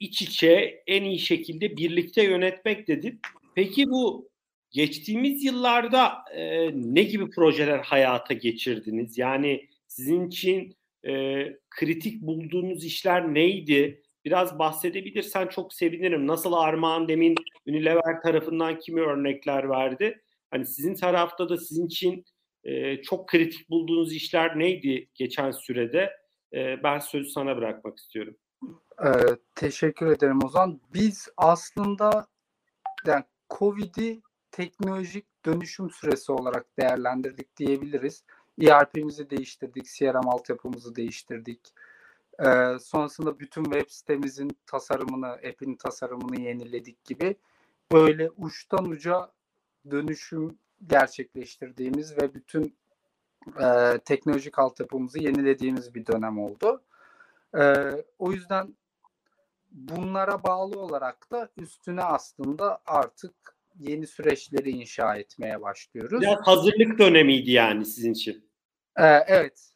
iç içe en iyi şekilde birlikte yönetmek dedin. Peki bu geçtiğimiz yıllarda ne gibi projeler hayata geçirdiniz? Yani sizin için kritik bulduğunuz işler neydi? Biraz bahsedebilirsen çok sevinirim. Nasıl Armağan demin Unilever tarafından kimi örnekler verdi? Hani sizin tarafta da sizin için çok kritik bulduğunuz işler neydi geçen sürede? Ben sözü sana bırakmak istiyorum. Teşekkür ederim Ozan. Biz aslında yani Covid'i teknolojik dönüşüm süresi olarak değerlendirdik diyebiliriz. ERP'mizi değiştirdik, CRM altyapımızı değiştirdik. Sonrasında bütün web sitemizin tasarımını, app'in tasarımını yeniledik gibi böyle uçtan uca dönüşüm gerçekleştirdiğimiz ve bütün teknolojik altyapımızı yenilediğimiz bir dönem oldu. O yüzden bunlara bağlı olarak da üstüne aslında artık yeni süreçleri inşa etmeye başlıyoruz. Biraz hazırlık dönemiydi yani sizin için. Evet.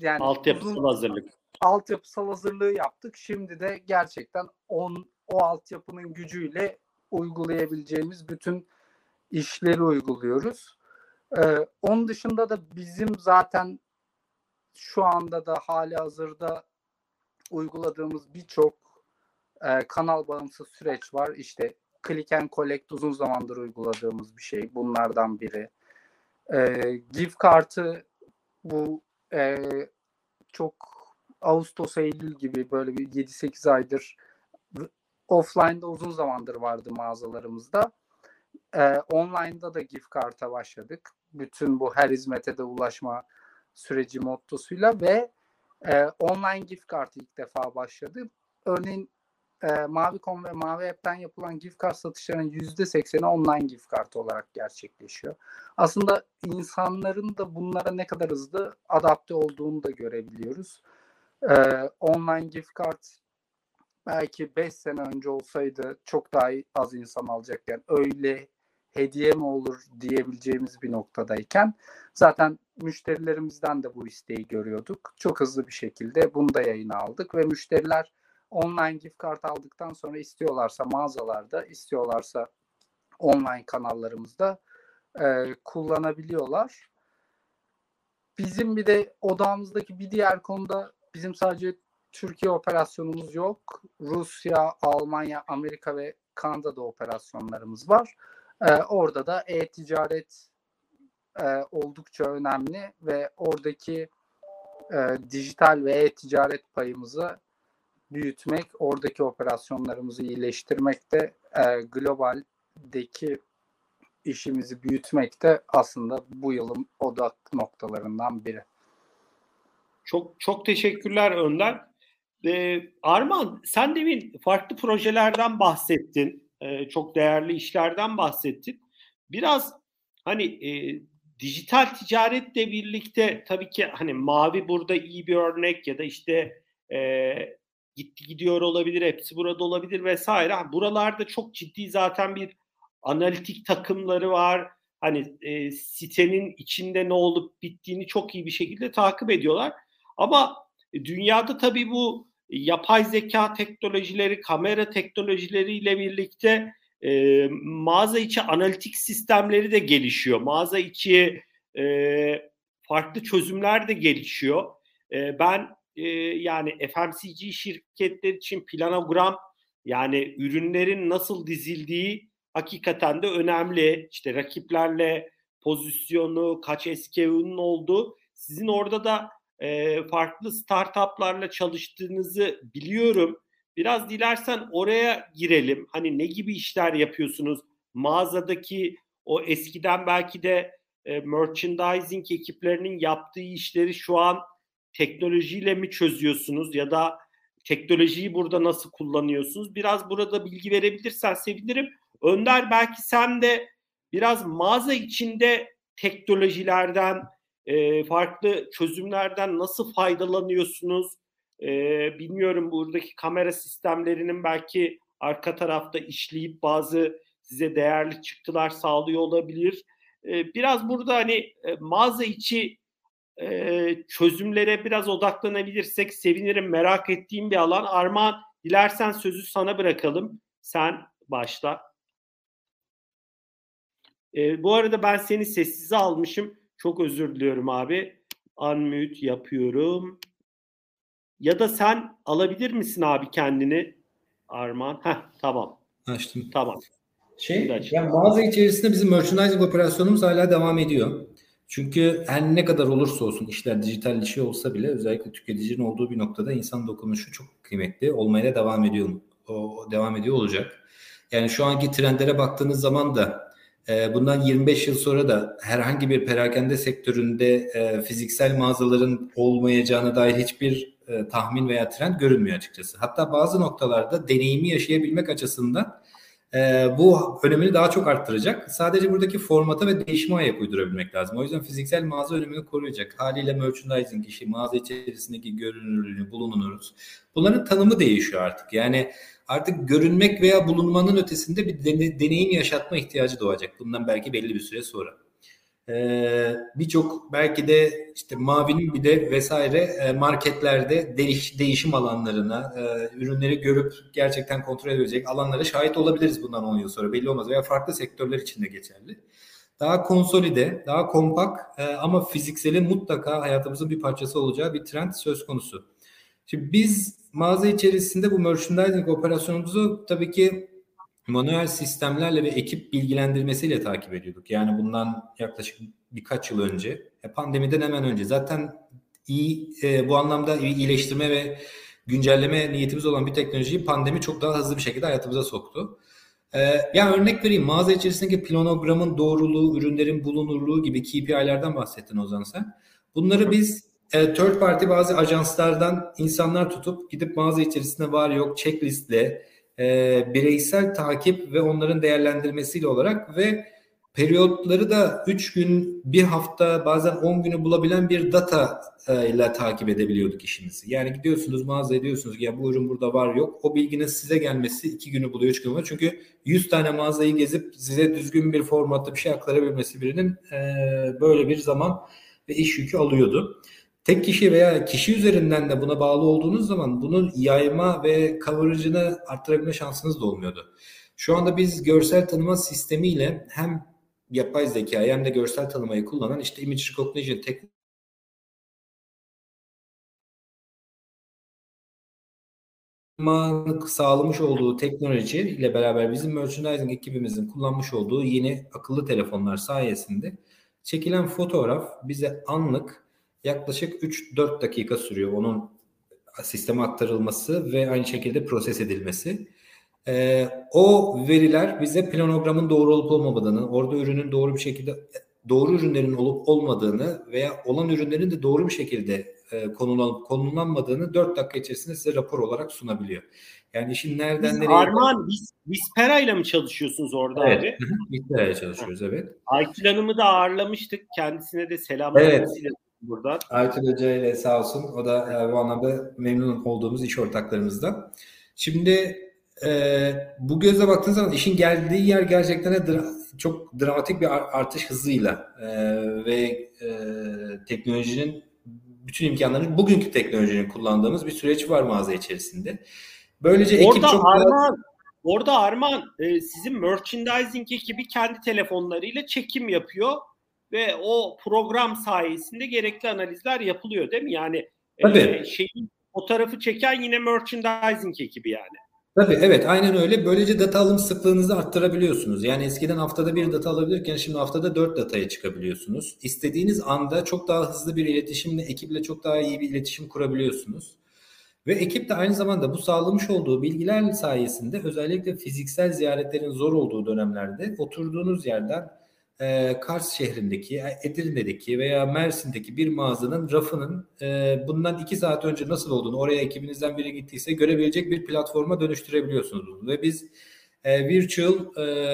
Yani altyapısal hazırlık. Altyapısal hazırlığı yaptık. Şimdi de gerçekten o altyapının gücüyle uygulayabileceğimiz bütün işleri uyguluyoruz. Onun dışında da bizim zaten şu anda da hali hazırda uyguladığımız birçok kanal bağımsız süreç var. İşte Click and Collect uzun zamandır uyguladığımız bir şey. Bunlardan biri. Gift kartı bu çok Ağustos, Eylül gibi böyle bir 7-8 aydır offline'da uzun zamandır vardı mağazalarımızda. Online'da da gift karta başladık. Bütün bu her hizmete de ulaşma süreci mottosuyla ve online gift kartı ilk defa başladı. Örneğin Mavi.com ve Mavi.app'ten yapılan gift kart satışlarının %80'i online gift kartı olarak gerçekleşiyor. Aslında insanların da bunlara ne kadar hızlı adapte olduğunu da görebiliyoruz. Online gift kart belki 5 sene önce olsaydı çok daha az insan alacakken, öyle hediye mi olur diyebileceğimiz bir noktadayken zaten müşterilerimizden de bu isteği görüyorduk. Çok hızlı bir şekilde bunu da yayına aldık ve müşteriler online gift kart aldıktan sonra istiyorlarsa mağazalarda, istiyorlarsa online kanallarımızda kullanabiliyorlar. Bizim bir de odağımızdaki bir diğer konuda bizim sadece Türkiye operasyonumuz yok. Rusya, Almanya, Amerika ve Kanada'da operasyonlarımız var. Orada da e-ticaret oldukça önemli ve oradaki dijital ve e-ticaret payımızı büyütmek, oradaki operasyonlarımızı iyileştirmek de globaldeki işimizi büyütmek de aslında bu yılın odak noktalarından biri. Çok çok teşekkürler Önder. Armağan, sen demin farklı projelerden bahsettin. Çok değerli işlerden bahsettin. Biraz hani dijital ticaretle birlikte tabii ki hani Mavi burada iyi bir örnek ya da işte gidiyor olabilir, hepsi burada olabilir vesaire. Buralarda çok ciddi zaten bir analitik takımları var. Hani sitenin içinde ne olup bittiğini çok iyi bir şekilde takip ediyorlar. Ama dünyada tabii bu yapay zeka teknolojileri, kamera teknolojileriyle birlikte mağaza içi analitik sistemleri de gelişiyor. Mağaza içi farklı çözümler de gelişiyor. Yani FMCG şirketler için planogram, yani ürünlerin nasıl dizildiği hakikaten de önemli. İşte rakiplerle pozisyonu, kaç SKU'nun olduğu. Sizin orada da farklı startuplarla çalıştığınızı biliyorum. Biraz dilersen oraya girelim. Hani ne gibi işler yapıyorsunuz? Mağazadaki o eskiden belki de merchandising ekiplerinin yaptığı işleri şu an teknolojiyle mi çözüyorsunuz ya da teknolojiyi burada nasıl kullanıyorsunuz? Biraz burada bilgi verebilirsen sevinirim. Önder, belki sen de biraz mağaza içinde teknolojilerden, farklı çözümlerden nasıl faydalanıyorsunuz? Bilmiyorum, buradaki kamera sistemlerinin belki arka tarafta işleyip bazı size değerli çıktılar sağlıyor olabilir. Biraz burada hani mağaza içi çözümlere biraz odaklanabilirsek sevinirim. Merak ettiğim bir alan. Armağan, dilersen sözü sana bırakalım. Sen başla. Bu arada ben seni sessize almışım. Çok özür diliyorum abi. Unmute yapıyorum. Ya da sen alabilir misin abi kendini? Armağan. Tamam. Açtım. Tamam. Yani mağaza içerisinde bizim merchandising operasyonumuz hala devam ediyor. Çünkü her ne kadar olursa olsun, işler dijital bir şey olsa bile, özellikle tüketicinin olduğu bir noktada insan dokunuşu çok kıymetli olmaya devam ediyor. O devam ediyor olacak. Yani şu anki trendlere baktığınız zaman da bundan 25 yıl sonra da herhangi bir perakende sektöründe fiziksel mağazaların olmayacağına dair hiçbir tahmin veya trend görünmüyor açıkçası. Hatta bazı noktalarda deneyimi yaşayabilmek açısından bu önemini daha çok arttıracak. Sadece buradaki formata ve değişime ayak uydurabilmek lazım. O yüzden fiziksel mağaza önemini koruyacak. Haliyle merchandising işi, mağaza içerisindeki görünürlüğünü, bulunuruz. Bunların tanımı değişiyor artık. Yani artık görünmek veya bulunmanın ötesinde bir deneyim yaşatma ihtiyacı doğacak. Bundan belki belli bir süre sonra. Birçok belki de işte Mavi'nin bir de vesaire marketlerde değişim alanlarına, ürünleri görüp gerçekten kontrol edebilecek alanlara şahit olabiliriz bundan 10 yıl sonra. Belli olmaz, veya farklı sektörler için de geçerli. Daha konsolide, daha kompakt ama fizikselin mutlaka hayatımızın bir parçası olacağı bir trend söz konusu. Şimdi biz mağaza içerisinde bu merchandising operasyonumuzu tabii ki manuel sistemlerle ve ekip bilgilendirmesiyle takip ediyorduk. Yani bundan yaklaşık birkaç yıl önce, pandemiden hemen önce. Zaten iyi, bu anlamda iyileştirme ve güncelleme niyetimiz olan bir teknolojiyi pandemi çok daha hızlı bir şekilde hayatımıza soktu. Yani örnek vereyim, mağaza içerisindeki planogramın doğruluğu, ürünlerin bulunurluğu gibi KPI'lerden bahsettin Ozan sen. Bunları biz third party bazı ajanslardan insanlar tutup gidip mağaza içerisinde var yok checklistle, bireysel takip ve onların değerlendirmesiyle olarak ve periyotları da 3 gün, 1 hafta, bazen 10 günü bulabilen bir data ile takip edebiliyorduk işimizi. Yani gidiyorsunuz mağaza, ediyorsunuz ya bu ürün burada var yok. O bilginin size gelmesi 2 günü buluyor, 3 günü buluyor. Çünkü 100 tane mağazayı gezip size düzgün bir formatta bir şey aktarabilmesi birinin böyle bir zaman ve iş yükü alıyordu. Tek kişi veya kişi üzerinden de buna bağlı olduğunuz zaman bunun yayma ve coverage'ını arttırabilme şansınız da olmuyordu. Şu anda biz görsel tanıma sistemiyle hem yapay zeka hem de görsel tanımayı kullanan işte image recognition teknolojisi sağlamış olduğu teknoloji ile beraber bizim merchandising ekibimizin kullanmış olduğu yeni akıllı telefonlar sayesinde çekilen fotoğraf bize anlık yaklaşık 3-4 dakika sürüyor onun sisteme aktarılması ve aynı şekilde proses edilmesi. O veriler bize planogramın doğru olup olmadığını, orada ürünün doğru bir şekilde doğru ürünlerin olup olmadığını veya olan ürünlerin de doğru bir şekilde konulanıp konulanmadığını 4 dakika içerisinde size rapor olarak sunabiliyor. Yani işin nereden nereye... Armağan, Mispera ile mi çalışıyorsunuz orada evet. Abi? Mispera ile çalışıyoruz evet. Aytül Hanım'ı da ağırlamıştık. Kendisine de selam vermesiyle buradan. Aytül Hoca ile sağ olsun. O da bu anlamda memnun olduğumuz iş ortaklarımızdan. Şimdi bu gözle baktığınız zaman işin geldiği yer gerçekten çok dramatik bir artış hızıyla ve teknolojinin bütün imkanlarını bugünkü teknolojinin kullandığımız bir süreç var mağaza içerisinde. Böylece ekip orada çok Armağan sizin merchandising ekibi kendi telefonlarıyla çekim yapıyor ve o program sayesinde gerekli analizler yapılıyor değil mi? Yani şeyin fotoğrafı çeken yine merchandising ekibi yani. Tabii evet aynen öyle. Böylece data alım sıklığınızı arttırabiliyorsunuz. Yani eskiden haftada bir data alabilirken şimdi haftada 4 dataya çıkabiliyorsunuz. İstediğiniz anda çok daha hızlı bir iletişimle ekiple çok daha iyi bir iletişim kurabiliyorsunuz. Ve ekip de aynı zamanda bu sağlamış olduğu bilgiler sayesinde özellikle fiziksel ziyaretlerin zor olduğu dönemlerde oturduğunuz yerden Kars şehrindeki, Edirne'deki veya Mersin'deki bir mağazanın rafının bundan 2 saat önce nasıl olduğunu oraya ekibinizden biri gittiyse görebilecek bir platforma dönüştürebiliyorsunuz. Ve biz virtual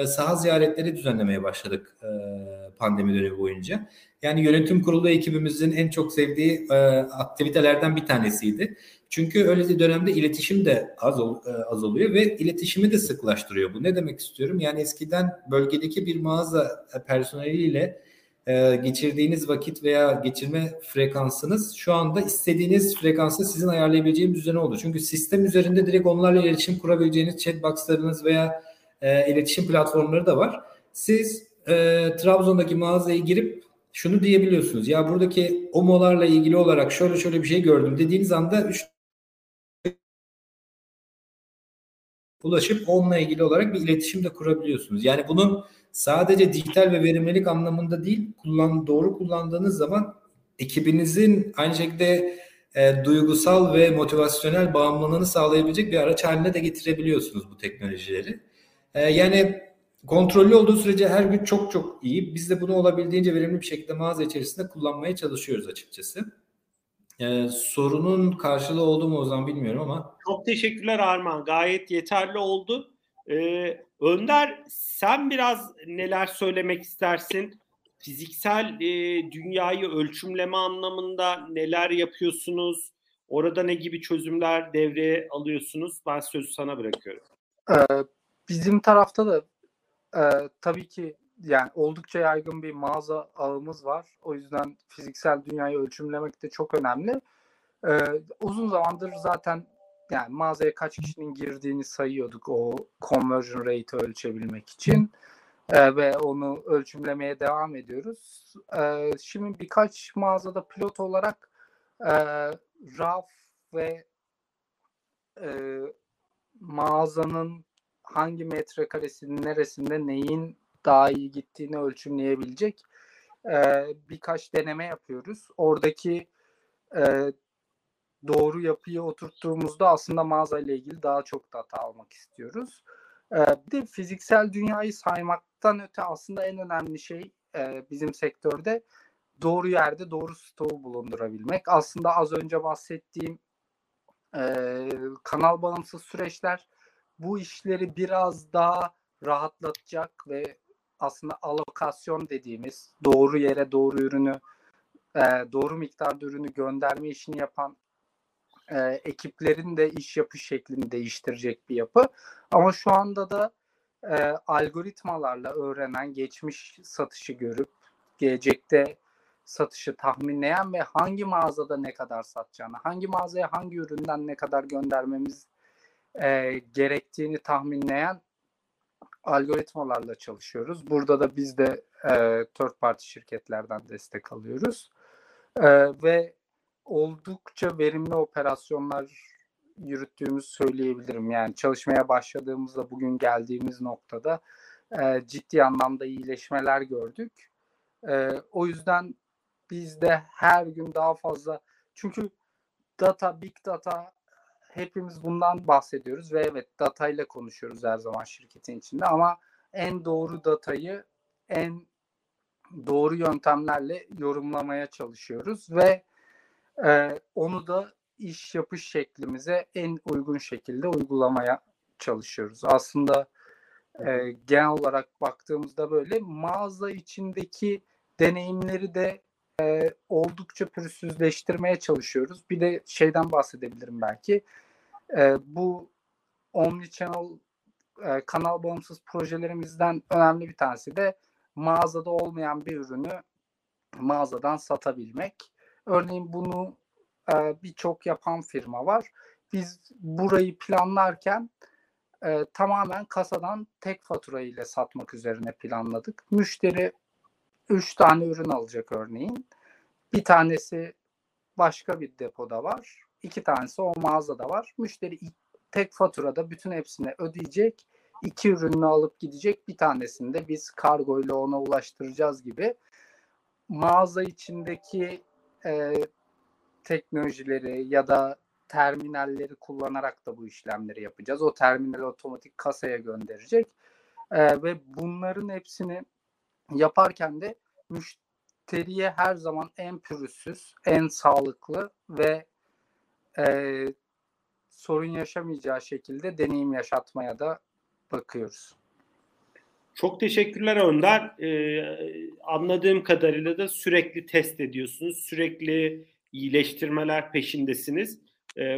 saha ziyaretleri düzenlemeye başladık pandemi dönemi boyunca. Yani yönetim kurulu ekibimizin en çok sevdiği aktivitelerden bir tanesiydi. Çünkü öyle bir dönemde iletişim de az oluyor ve iletişimi de sıklaştırıyor bu. Ne demek istiyorum? Yani eskiden bölgedeki bir mağaza personeliyle geçirdiğiniz vakit veya geçirme frekansınız şu anda istediğiniz frekansı sizin ayarlayabileceğiniz düzene oldu. Çünkü sistem üzerinde direkt onlarla iletişim kurabileceğiniz chat boxlarınız veya iletişim platformları da var. Siz Trabzon'daki mağazaya girip şunu diyebiliyorsunuz. Ya buradaki o molarla ilgili olarak şöyle bir şey gördüm dediğiniz anda ulaşıp onunla ilgili olarak bir iletişim de kurabiliyorsunuz. Yani bunun sadece dijital ve verimlilik anlamında değil, doğru kullandığınız zaman ekibinizin aynı şekilde duygusal ve motivasyonel bağımlılığını sağlayabilecek bir araç haline de getirebiliyorsunuz bu teknolojileri. Yani kontrollü olduğu sürece her gün çok iyi. Biz de bunu olabildiğince verimli bir şekilde mağaza içerisinde kullanmaya çalışıyoruz açıkçası. Sorunun karşılığı oldu mu Ozan bilmiyorum ama. Çok teşekkürler Armağan. Gayet yeterli oldu. Önder sen biraz neler söylemek istersin? Fiziksel dünyayı ölçümleme anlamında neler yapıyorsunuz? Orada ne gibi çözümler devreye alıyorsunuz? Ben sözü sana bırakıyorum. Bizim tarafta da tabii ki yani oldukça yaygın bir mağaza ağımız var. O yüzden fiziksel dünyayı ölçümlemek de çok önemli. Uzun zamandır zaten yani mağazaya kaç kişinin girdiğini sayıyorduk o conversion rate'i ölçebilmek için ve onu ölçümlemeye devam ediyoruz. Şimdi birkaç mağazada pilot olarak raf ve mağazanın hangi metrekaresinin neresinde neyin daha iyi gittiğini ölçümleyebilecek birkaç deneme yapıyoruz. Oradaki doğru yapıyı oturttuğumuzda aslında mağaza ile ilgili daha çok data almak istiyoruz. Bir de fiziksel dünyayı saymaktan öte aslında en önemli şey bizim sektörde doğru yerde doğru stoğu bulundurabilmek. Aslında az önce bahsettiğim kanal bağımsız süreçler bu işleri biraz daha rahatlatacak ve aslında alokasyon dediğimiz doğru yere doğru ürünü, doğru miktarda ürünü gönderme işini yapan ekiplerin de iş yapış şeklini değiştirecek bir yapı. Ama şu anda da algoritmalarla öğrenen geçmiş satışı görüp gelecekte satışı tahminleyen ve hangi mağazada ne kadar satacağını, hangi mağazaya hangi üründen ne kadar göndermemiz gerektiğini tahminleyen algoritmalarla çalışıyoruz. Burada da biz de third party şirketlerden destek alıyoruz. Ve oldukça verimli operasyonlar yürüttüğümüzü söyleyebilirim. Yani çalışmaya başladığımızda bugün geldiğimiz noktada ciddi anlamda iyileşmeler gördük. O yüzden biz de her gün daha fazla, çünkü data, big data, hepimiz bundan bahsediyoruz ve evet, datayla konuşuyoruz her zaman şirketin içinde, ama en doğru datayı en doğru yöntemlerle yorumlamaya çalışıyoruz ve onu da iş yapış şeklimize en uygun şekilde uygulamaya çalışıyoruz. Aslında genel olarak baktığımızda böyle mağaza içindeki deneyimleri de oldukça pürüzsüzleştirmeye çalışıyoruz. Bir de şeyden bahsedebilirim belki. Bu omnichannel kanal bağımsız projelerimizden önemli bir tanesi de mağazada olmayan bir ürünü mağazadan satabilmek. Örneğin bunu birçok yapan firma var. Biz burayı planlarken tamamen kasadan tek fatura ile satmak üzerine planladık. Müşteri 3 tane ürün alacak örneğin. Bir tanesi başka bir depoda var. 2 tanesi o mağazada var. Müşteri tek faturada bütün hepsini ödeyecek. 2 ürününü alıp gidecek. Bir tanesini de biz kargoyla ona ulaştıracağız gibi. Mağaza içindeki teknolojileri ya da terminalleri kullanarak da bu işlemleri yapacağız. O terminal otomatik kasaya gönderecek. Ve bunların hepsini yaparken de müşteriye her zaman en pürüzsüz, en sağlıklı ve sorun yaşamayacağı şekilde deneyim yaşatmaya da bakıyoruz. Çok teşekkürler Önder. Anladığım kadarıyla da sürekli test ediyorsunuz. Sürekli iyileştirmeler peşindesiniz.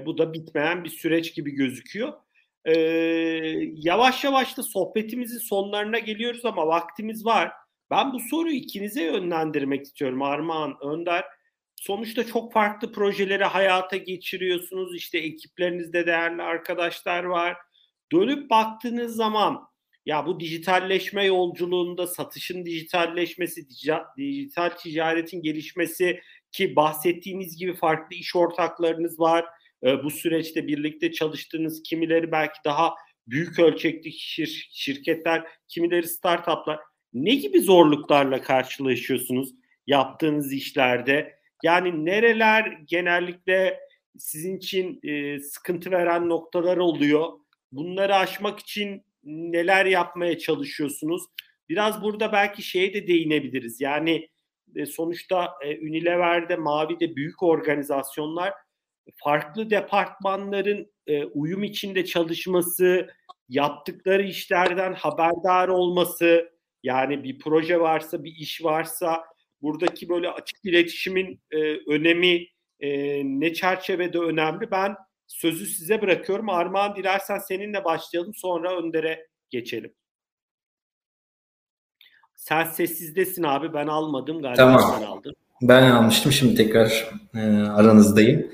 Bu da bitmeyen bir süreç gibi gözüküyor. Yavaş yavaş da sohbetimizin sonlarına geliyoruz ama vaktimiz var. Ben bu soruyu ikinize yönlendirmek istiyorum Armağan, Önder. Sonuçta çok farklı projeleri hayata geçiriyorsunuz. İşte ekiplerinizde değerli arkadaşlar var. Dönüp baktığınız zaman ya bu dijitalleşme yolculuğunda satışın dijitalleşmesi, dijital ticaretin gelişmesi ki bahsettiğiniz gibi farklı iş ortaklarınız var. Bu süreçte birlikte çalıştığınız kimileri belki daha büyük ölçekli şirketler, kimileri startuplar. Ne gibi zorluklarla karşılaşıyorsunuz yaptığınız işlerde? Yani nereler genellikle sizin için sıkıntı veren noktalar oluyor? Bunları aşmak için neler yapmaya çalışıyorsunuz? Biraz burada belki şeye de değinebiliriz. Yani sonuçta Unilever'de, Mavi'de büyük organizasyonlar, farklı departmanların uyum içinde çalışması, yaptıkları işlerden haberdar olması, yani bir proje varsa, bir iş varsa buradaki böyle açık iletişimin önemi ne çerçevede önemli? Ben sözü size bırakıyorum. Armağan, dilersen seninle başlayalım, sonra Önder'e geçelim. Sen sessizdesin abi, ben almadım galiba. Tamam. Sen aldın. Ben almıştım, şimdi tekrar aranızdayım.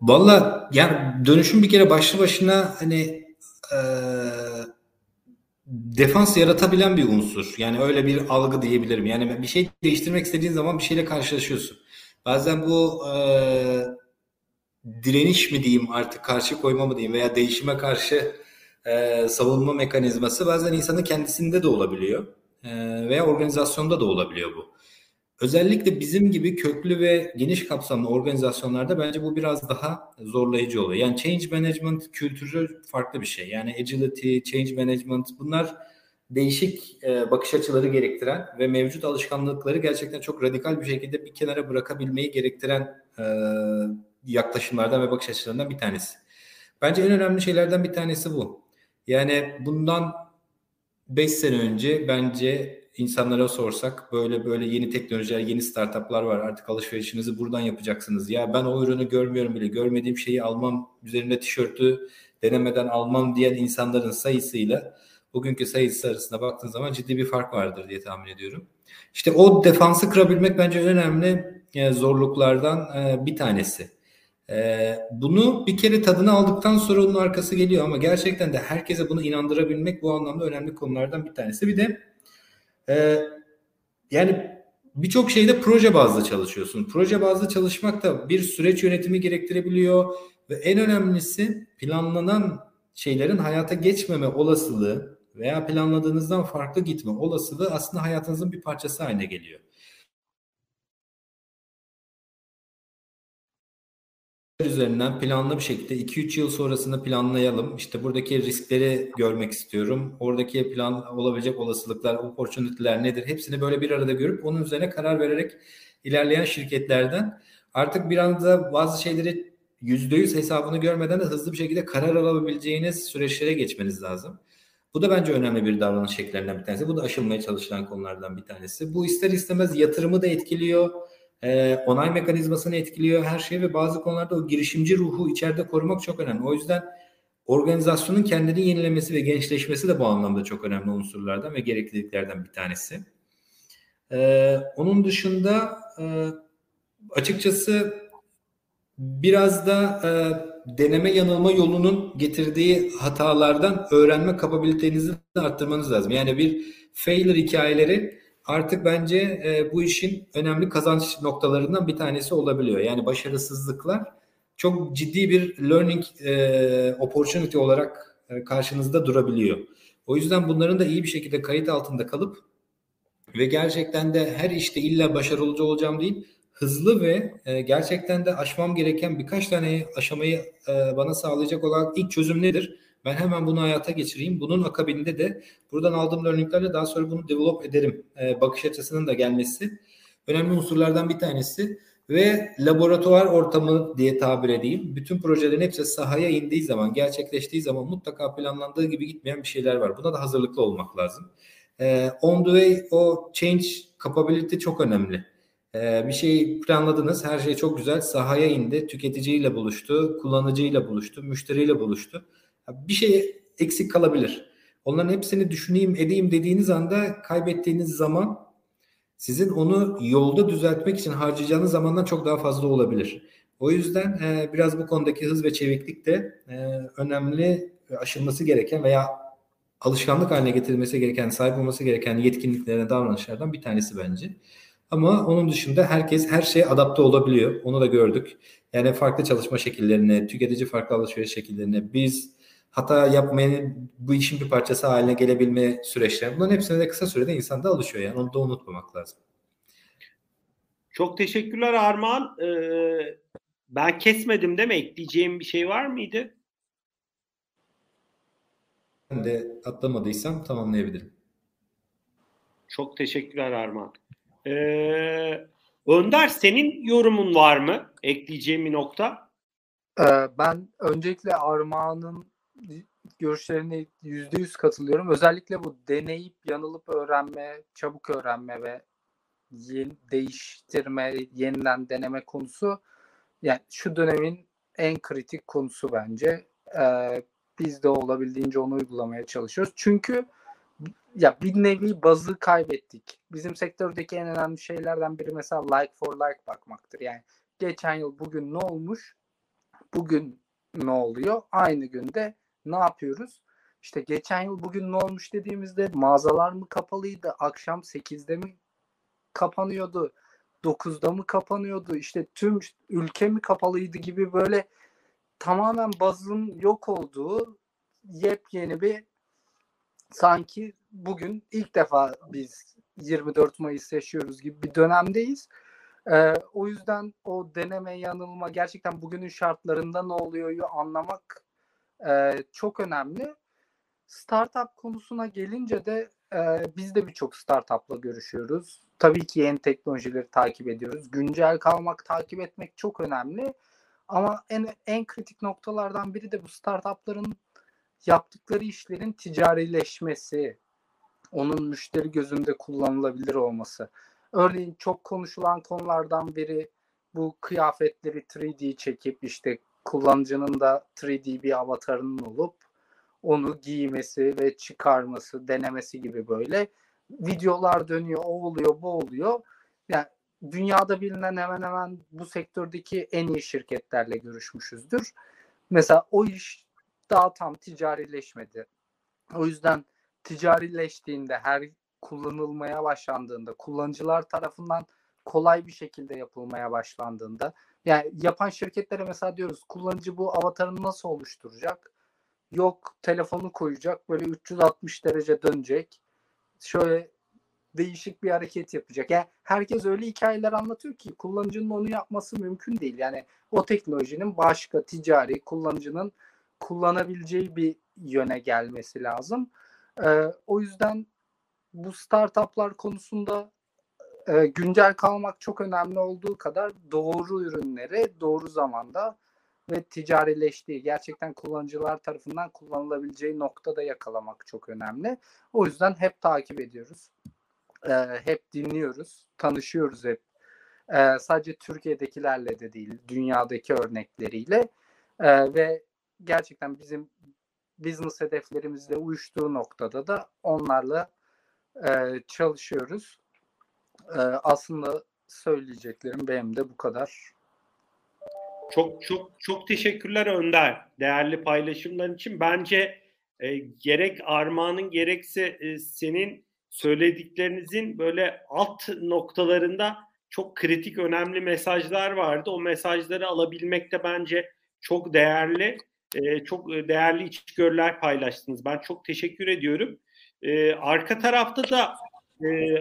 Valla yani dönüşüm bir kere başlı başına hani defans yaratabilen bir unsur. Yani öyle bir algı diyebilirim. Yani bir şey değiştirmek istediğin zaman bir şeyle karşılaşıyorsun. Bazen bu direniş mi diyeyim artık, karşı koyma mı diyeyim veya değişime karşı savunma mekanizması bazen insanın kendisinde de olabiliyor. Veya organizasyonda da olabiliyor bu. Özellikle bizim gibi köklü ve geniş kapsamlı organizasyonlarda bence bu biraz daha zorlayıcı oluyor. Yani change management kültürü farklı bir şey. Yani agility, change management, bunlar değişik bakış açıları gerektiren ve mevcut alışkanlıkları gerçekten çok radikal bir şekilde bir kenara bırakabilmeyi gerektiren yaklaşımlardan ve bakış açılarından bir tanesi. Bence en önemli şeylerden bir tanesi bu. Yani bundan 5 sene önce bence İnsanlara sorsak böyle yeni teknolojiler, yeni startuplar var. Artık alışverişinizi buradan yapacaksınız. Ya ben o ürünü görmüyorum bile. Görmediğim şeyi almam, üzerinde tişörtü denemeden almam diyen insanların sayısıyla bugünkü sayısı arasında baktığın zaman ciddi bir fark vardır diye tahmin ediyorum. İşte o defansı kırabilmek bence önemli zorluklardan bir tanesi. Bunu bir kere tadını aldıktan sonra onun arkası geliyor ama gerçekten de herkese bunu inandırabilmek bu anlamda önemli konulardan bir tanesi. Bir de yani birçok şeyde proje bazlı çalışıyorsun. Proje bazlı çalışmak da bir süreç yönetimi gerektirebiliyor ve en önemlisi planlanan şeylerin hayata geçmeme olasılığı veya planladığınızdan farklı gitme olasılığı aslında hayatınızın bir parçası haline geliyor. Üzerinden planlı bir şekilde 2-3 yıl sonrasını planlayalım. İşte buradaki riskleri görmek istiyorum. Oradaki plan olabilecek olasılıklar, opportunity'ler nedir? Hepsini böyle bir arada görüp onun üzerine karar vererek ilerleyen şirketlerden artık bir anda bazı şeyleri %100 hesabını görmeden de hızlı bir şekilde karar alabileceğiniz süreçlere geçmeniz lazım. Bu da bence önemli bir davranış şekillerinden bir tanesi. Bu da aşılmaya çalışılan konulardan bir tanesi. Bu ister istemez yatırımı da etkiliyor. Onay mekanizmasını etkiliyor her şey ve bazı konularda o girişimci ruhu içeride korumak çok önemli. O yüzden organizasyonun kendini yenilemesi ve gençleşmesi de bu anlamda çok önemli unsurlardan ve gerekliliklerden bir tanesi. Onun dışında açıkçası biraz da deneme yanılma yolunun getirdiği hatalardan öğrenme kapabilitenizi de arttırmanız lazım. Yani bir failure hikayeleri artık bence bu işin önemli kazanç noktalarından bir tanesi olabiliyor. Yani başarısızlıklar çok ciddi bir learning opportunity olarak karşınızda durabiliyor. O yüzden bunların da iyi bir şekilde kayıt altında kalıp ve gerçekten de her işte illa başarılı olacağım değil, hızlı ve gerçekten de aşmam gereken birkaç tane aşamayı bana sağlayacak olan ilk çözüm nedir? Ben hemen bunu hayata geçireyim. Bunun akabinde de buradan aldığım learninglerle daha sonra bunu develop ederim. Bakış açısının da gelmesi önemli unsurlardan bir tanesi ve laboratuvar ortamı diye tabir edeyim. Bütün projelerin hepsi sahaya indiği zaman, gerçekleştiği zaman mutlaka planlandığı gibi gitmeyen bir şeyler var. Buna da hazırlıklı olmak lazım. On the way o change capability çok önemli. Bir şey planladınız, her şey çok güzel. Sahaya indi, tüketiciyle buluştu, kullanıcıyla buluştu, müşteriyle buluştu. Bir şey eksik kalabilir. Onların hepsini düşüneyim, edeyim dediğiniz anda kaybettiğiniz zaman sizin onu yolda düzeltmek için harcayacağınız zamandan çok daha fazla olabilir. O yüzden biraz bu konudaki hız ve çeviklik de önemli aşılması gereken veya alışkanlık haline getirilmesi gereken, sahip olması gereken yetkinliklerine, davranışlardan bir tanesi bence. Ama onun dışında herkes her şeye adapte olabiliyor. Onu da gördük. Yani farklı çalışma şekillerine, tüketici farklı alışveriş şekillerine, biz hata yapmayanın bu işin bir parçası haline gelebilme süreçleri. Bunların hepsine de kısa sürede insan da alışıyor yani. Onu da unutmamak lazım. Çok teşekkürler Armağan. Ben kesmedim değil mi? Ekleyeceğim bir şey var mıydı? Ben de atlamadıysam tamamlayabilirim. Çok teşekkürler Armağan. Önder senin yorumun var mı? Ekleyeceğim bir nokta. Ben öncelikle Armağan'ın görüşlerine %100 katılıyorum. Özellikle bu deneyip yanılıp öğrenme, çabuk öğrenme ve değiştirme, yeniden deneme konusu yani şu dönemin en kritik konusu bence. Biz de olabildiğince onu uygulamaya çalışıyoruz. Çünkü ya bir nevi bazı kaybettik. Bizim sektördeki en önemli şeylerden biri mesela like for like bakmaktır. Yani geçen yıl bugün ne olmuş? Bugün ne oluyor? Aynı günde ne yapıyoruz? İşte geçen yıl bugün ne olmuş dediğimizde mağazalar mı kapalıydı? Akşam 8'de mi kapanıyordu? 9'da mı kapanıyordu? İşte tüm ülke mi kapalıydı gibi böyle tamamen bazın yok olduğu yepyeni bir sanki bugün ilk defa biz 24 Mayıs yaşıyoruz gibi bir dönemdeyiz. O yüzden o deneme yanılma gerçekten bugünün şartlarında ne oluyor anlamak çok önemli. Startup konusuna gelince de biz de birçok startupla görüşüyoruz. Tabii ki yeni teknolojileri takip ediyoruz. Güncel kalmak, takip etmek çok önemli. Ama en kritik noktalardan biri de bu startupların yaptıkları işlerin ticarileşmesi, onun müşteri gözünde kullanılabilir olması. Örneğin çok konuşulan konulardan biri bu kıyafetleri 3D çekip işte kullanıcının da 3D bir avatarının olup onu giymesi ve çıkarması, denemesi gibi böyle videolar dönüyor, o oluyor, bu oluyor. Yani dünyada bilinen hemen hemen bu sektördeki en iyi şirketlerle görüşmüşüzdür. Mesela o iş daha tam ticarileşmedi. O yüzden ticarileştiğinde, her kullanılmaya başlandığında, kullanıcılar tarafından kolay bir şekilde yapılmaya başlandığında, yani yapan şirketlere mesela diyoruz, kullanıcı bu avatarını nasıl oluşturacak? Yok telefonu koyacak, böyle 360 derece dönecek, şöyle değişik bir hareket yapacak. Yani herkes öyle hikayeler anlatıyor ki kullanıcının onu yapması mümkün değil. Yani o teknolojinin başka ticari, kullanıcının kullanabileceği bir yöne gelmesi lazım. O yüzden bu startuplar konusunda güncel kalmak çok önemli olduğu kadar doğru ürünleri doğru zamanda ve ticarileştiği, gerçekten kullanıcılar tarafından kullanılabileceği noktada yakalamak çok önemli. O yüzden hep takip ediyoruz. Hep dinliyoruz. Tanışıyoruz hep. Sadece Türkiye'dekilerle de değil, dünyadaki örnekleriyle ve gerçekten bizim business hedeflerimizle uyuştuğu noktada da onlarla çalışıyoruz. Aslında söyleyeceklerim benim de bu kadar. Çok teşekkürler Önder. Değerli paylaşımların için. Bence gerek Armağan'ın gerekse senin söylediklerinizin böyle alt noktalarında çok kritik, önemli mesajlar vardı. O mesajları alabilmek de bence çok değerli. Çok değerli içgörüler paylaştınız. Ben çok teşekkür ediyorum. Arka tarafta da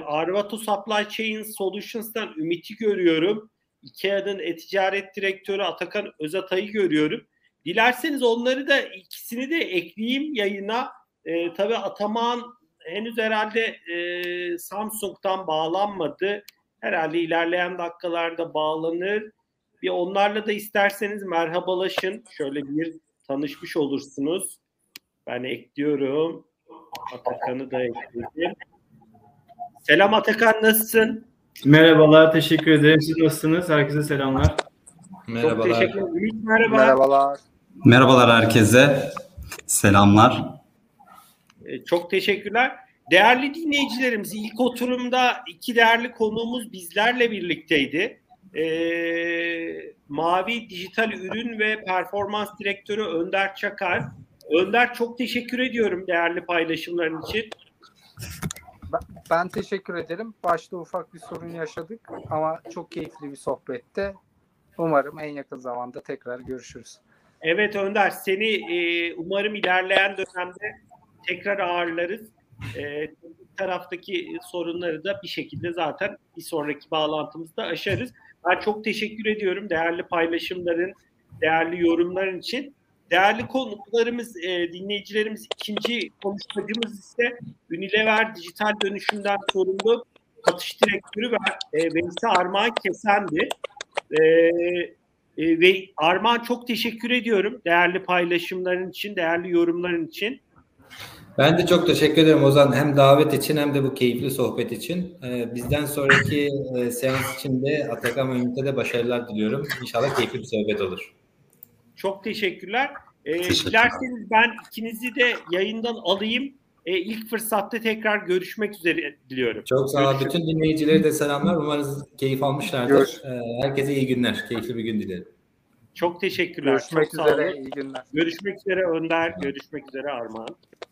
Arvato Supply Chain Solutions'tan Ümit'i görüyorum. Ikea'nın e-ticaret direktörü Atakan Özatay'ı görüyorum. Dilerseniz onları da, ikisini de ekleyeyim yayına. Tabii Ataman henüz herhalde Samsung'dan bağlanmadı. Herhalde ilerleyen dakikalarda bağlanır. Bir onlarla da isterseniz merhabalaşın. Şöyle bir tanışmış olursunuz. Ben ekliyorum. Atakan'ı da ekledim. Selam Atakan, nasılsın? Merhabalar, teşekkür ederim. Siz nasılsınız? Herkese selamlar. Merhabalar. Çok teşekkür ederim. Merhabalar. Merhabalar herkese. Selamlar. Çok teşekkürler. Değerli dinleyicilerimiz, ilk oturumda iki değerli konuğumuz bizlerle birlikteydi. Mavi Dijital Ürün ve Performans Direktörü Önder Çakar. Önder, çok teşekkür ediyorum değerli paylaşımların için. Ben teşekkür ederim. Başta ufak bir sorun yaşadık ama çok keyifli bir sohbette. Umarım en yakın zamanda tekrar görüşürüz. Evet Önder, seni umarım ilerleyen dönemde tekrar ağırlarız. Taraftaki sorunları da bir şekilde zaten bir sonraki bağlantımızda aşarız. Ben çok teşekkür ediyorum değerli paylaşımların, değerli yorumların için. Değerli konuklarımız, dinleyicilerimiz, ikinci konuşmacımız ise Unilever Dijital Dönüşüm'den sorumlu satış direktörü Veysel Armağan Keser'di. Ve Armağan, çok teşekkür ediyorum değerli paylaşımların için, değerli yorumların için. Ben de çok teşekkür ederim Ozan. Hem davet için hem de bu keyifli sohbet için. Bizden sonraki seans için de Atakan ve Ümit'e de başarılar diliyorum. İnşallah keyifli bir sohbet olur. Çok teşekkürler. Dilerseniz ben ikinizi de yayından alayım. İlk fırsatta tekrar görüşmek üzere diliyorum. Çok sağ olun. Bütün dinleyicileri de selamlar. Umarız keyif almışlardır. Herkese iyi günler. Keyifli bir gün dilerim. Çok teşekkürler. Görüşmek üzere. İyi günler. Görüşmek üzere Önder. Görüşmek üzere Armağan.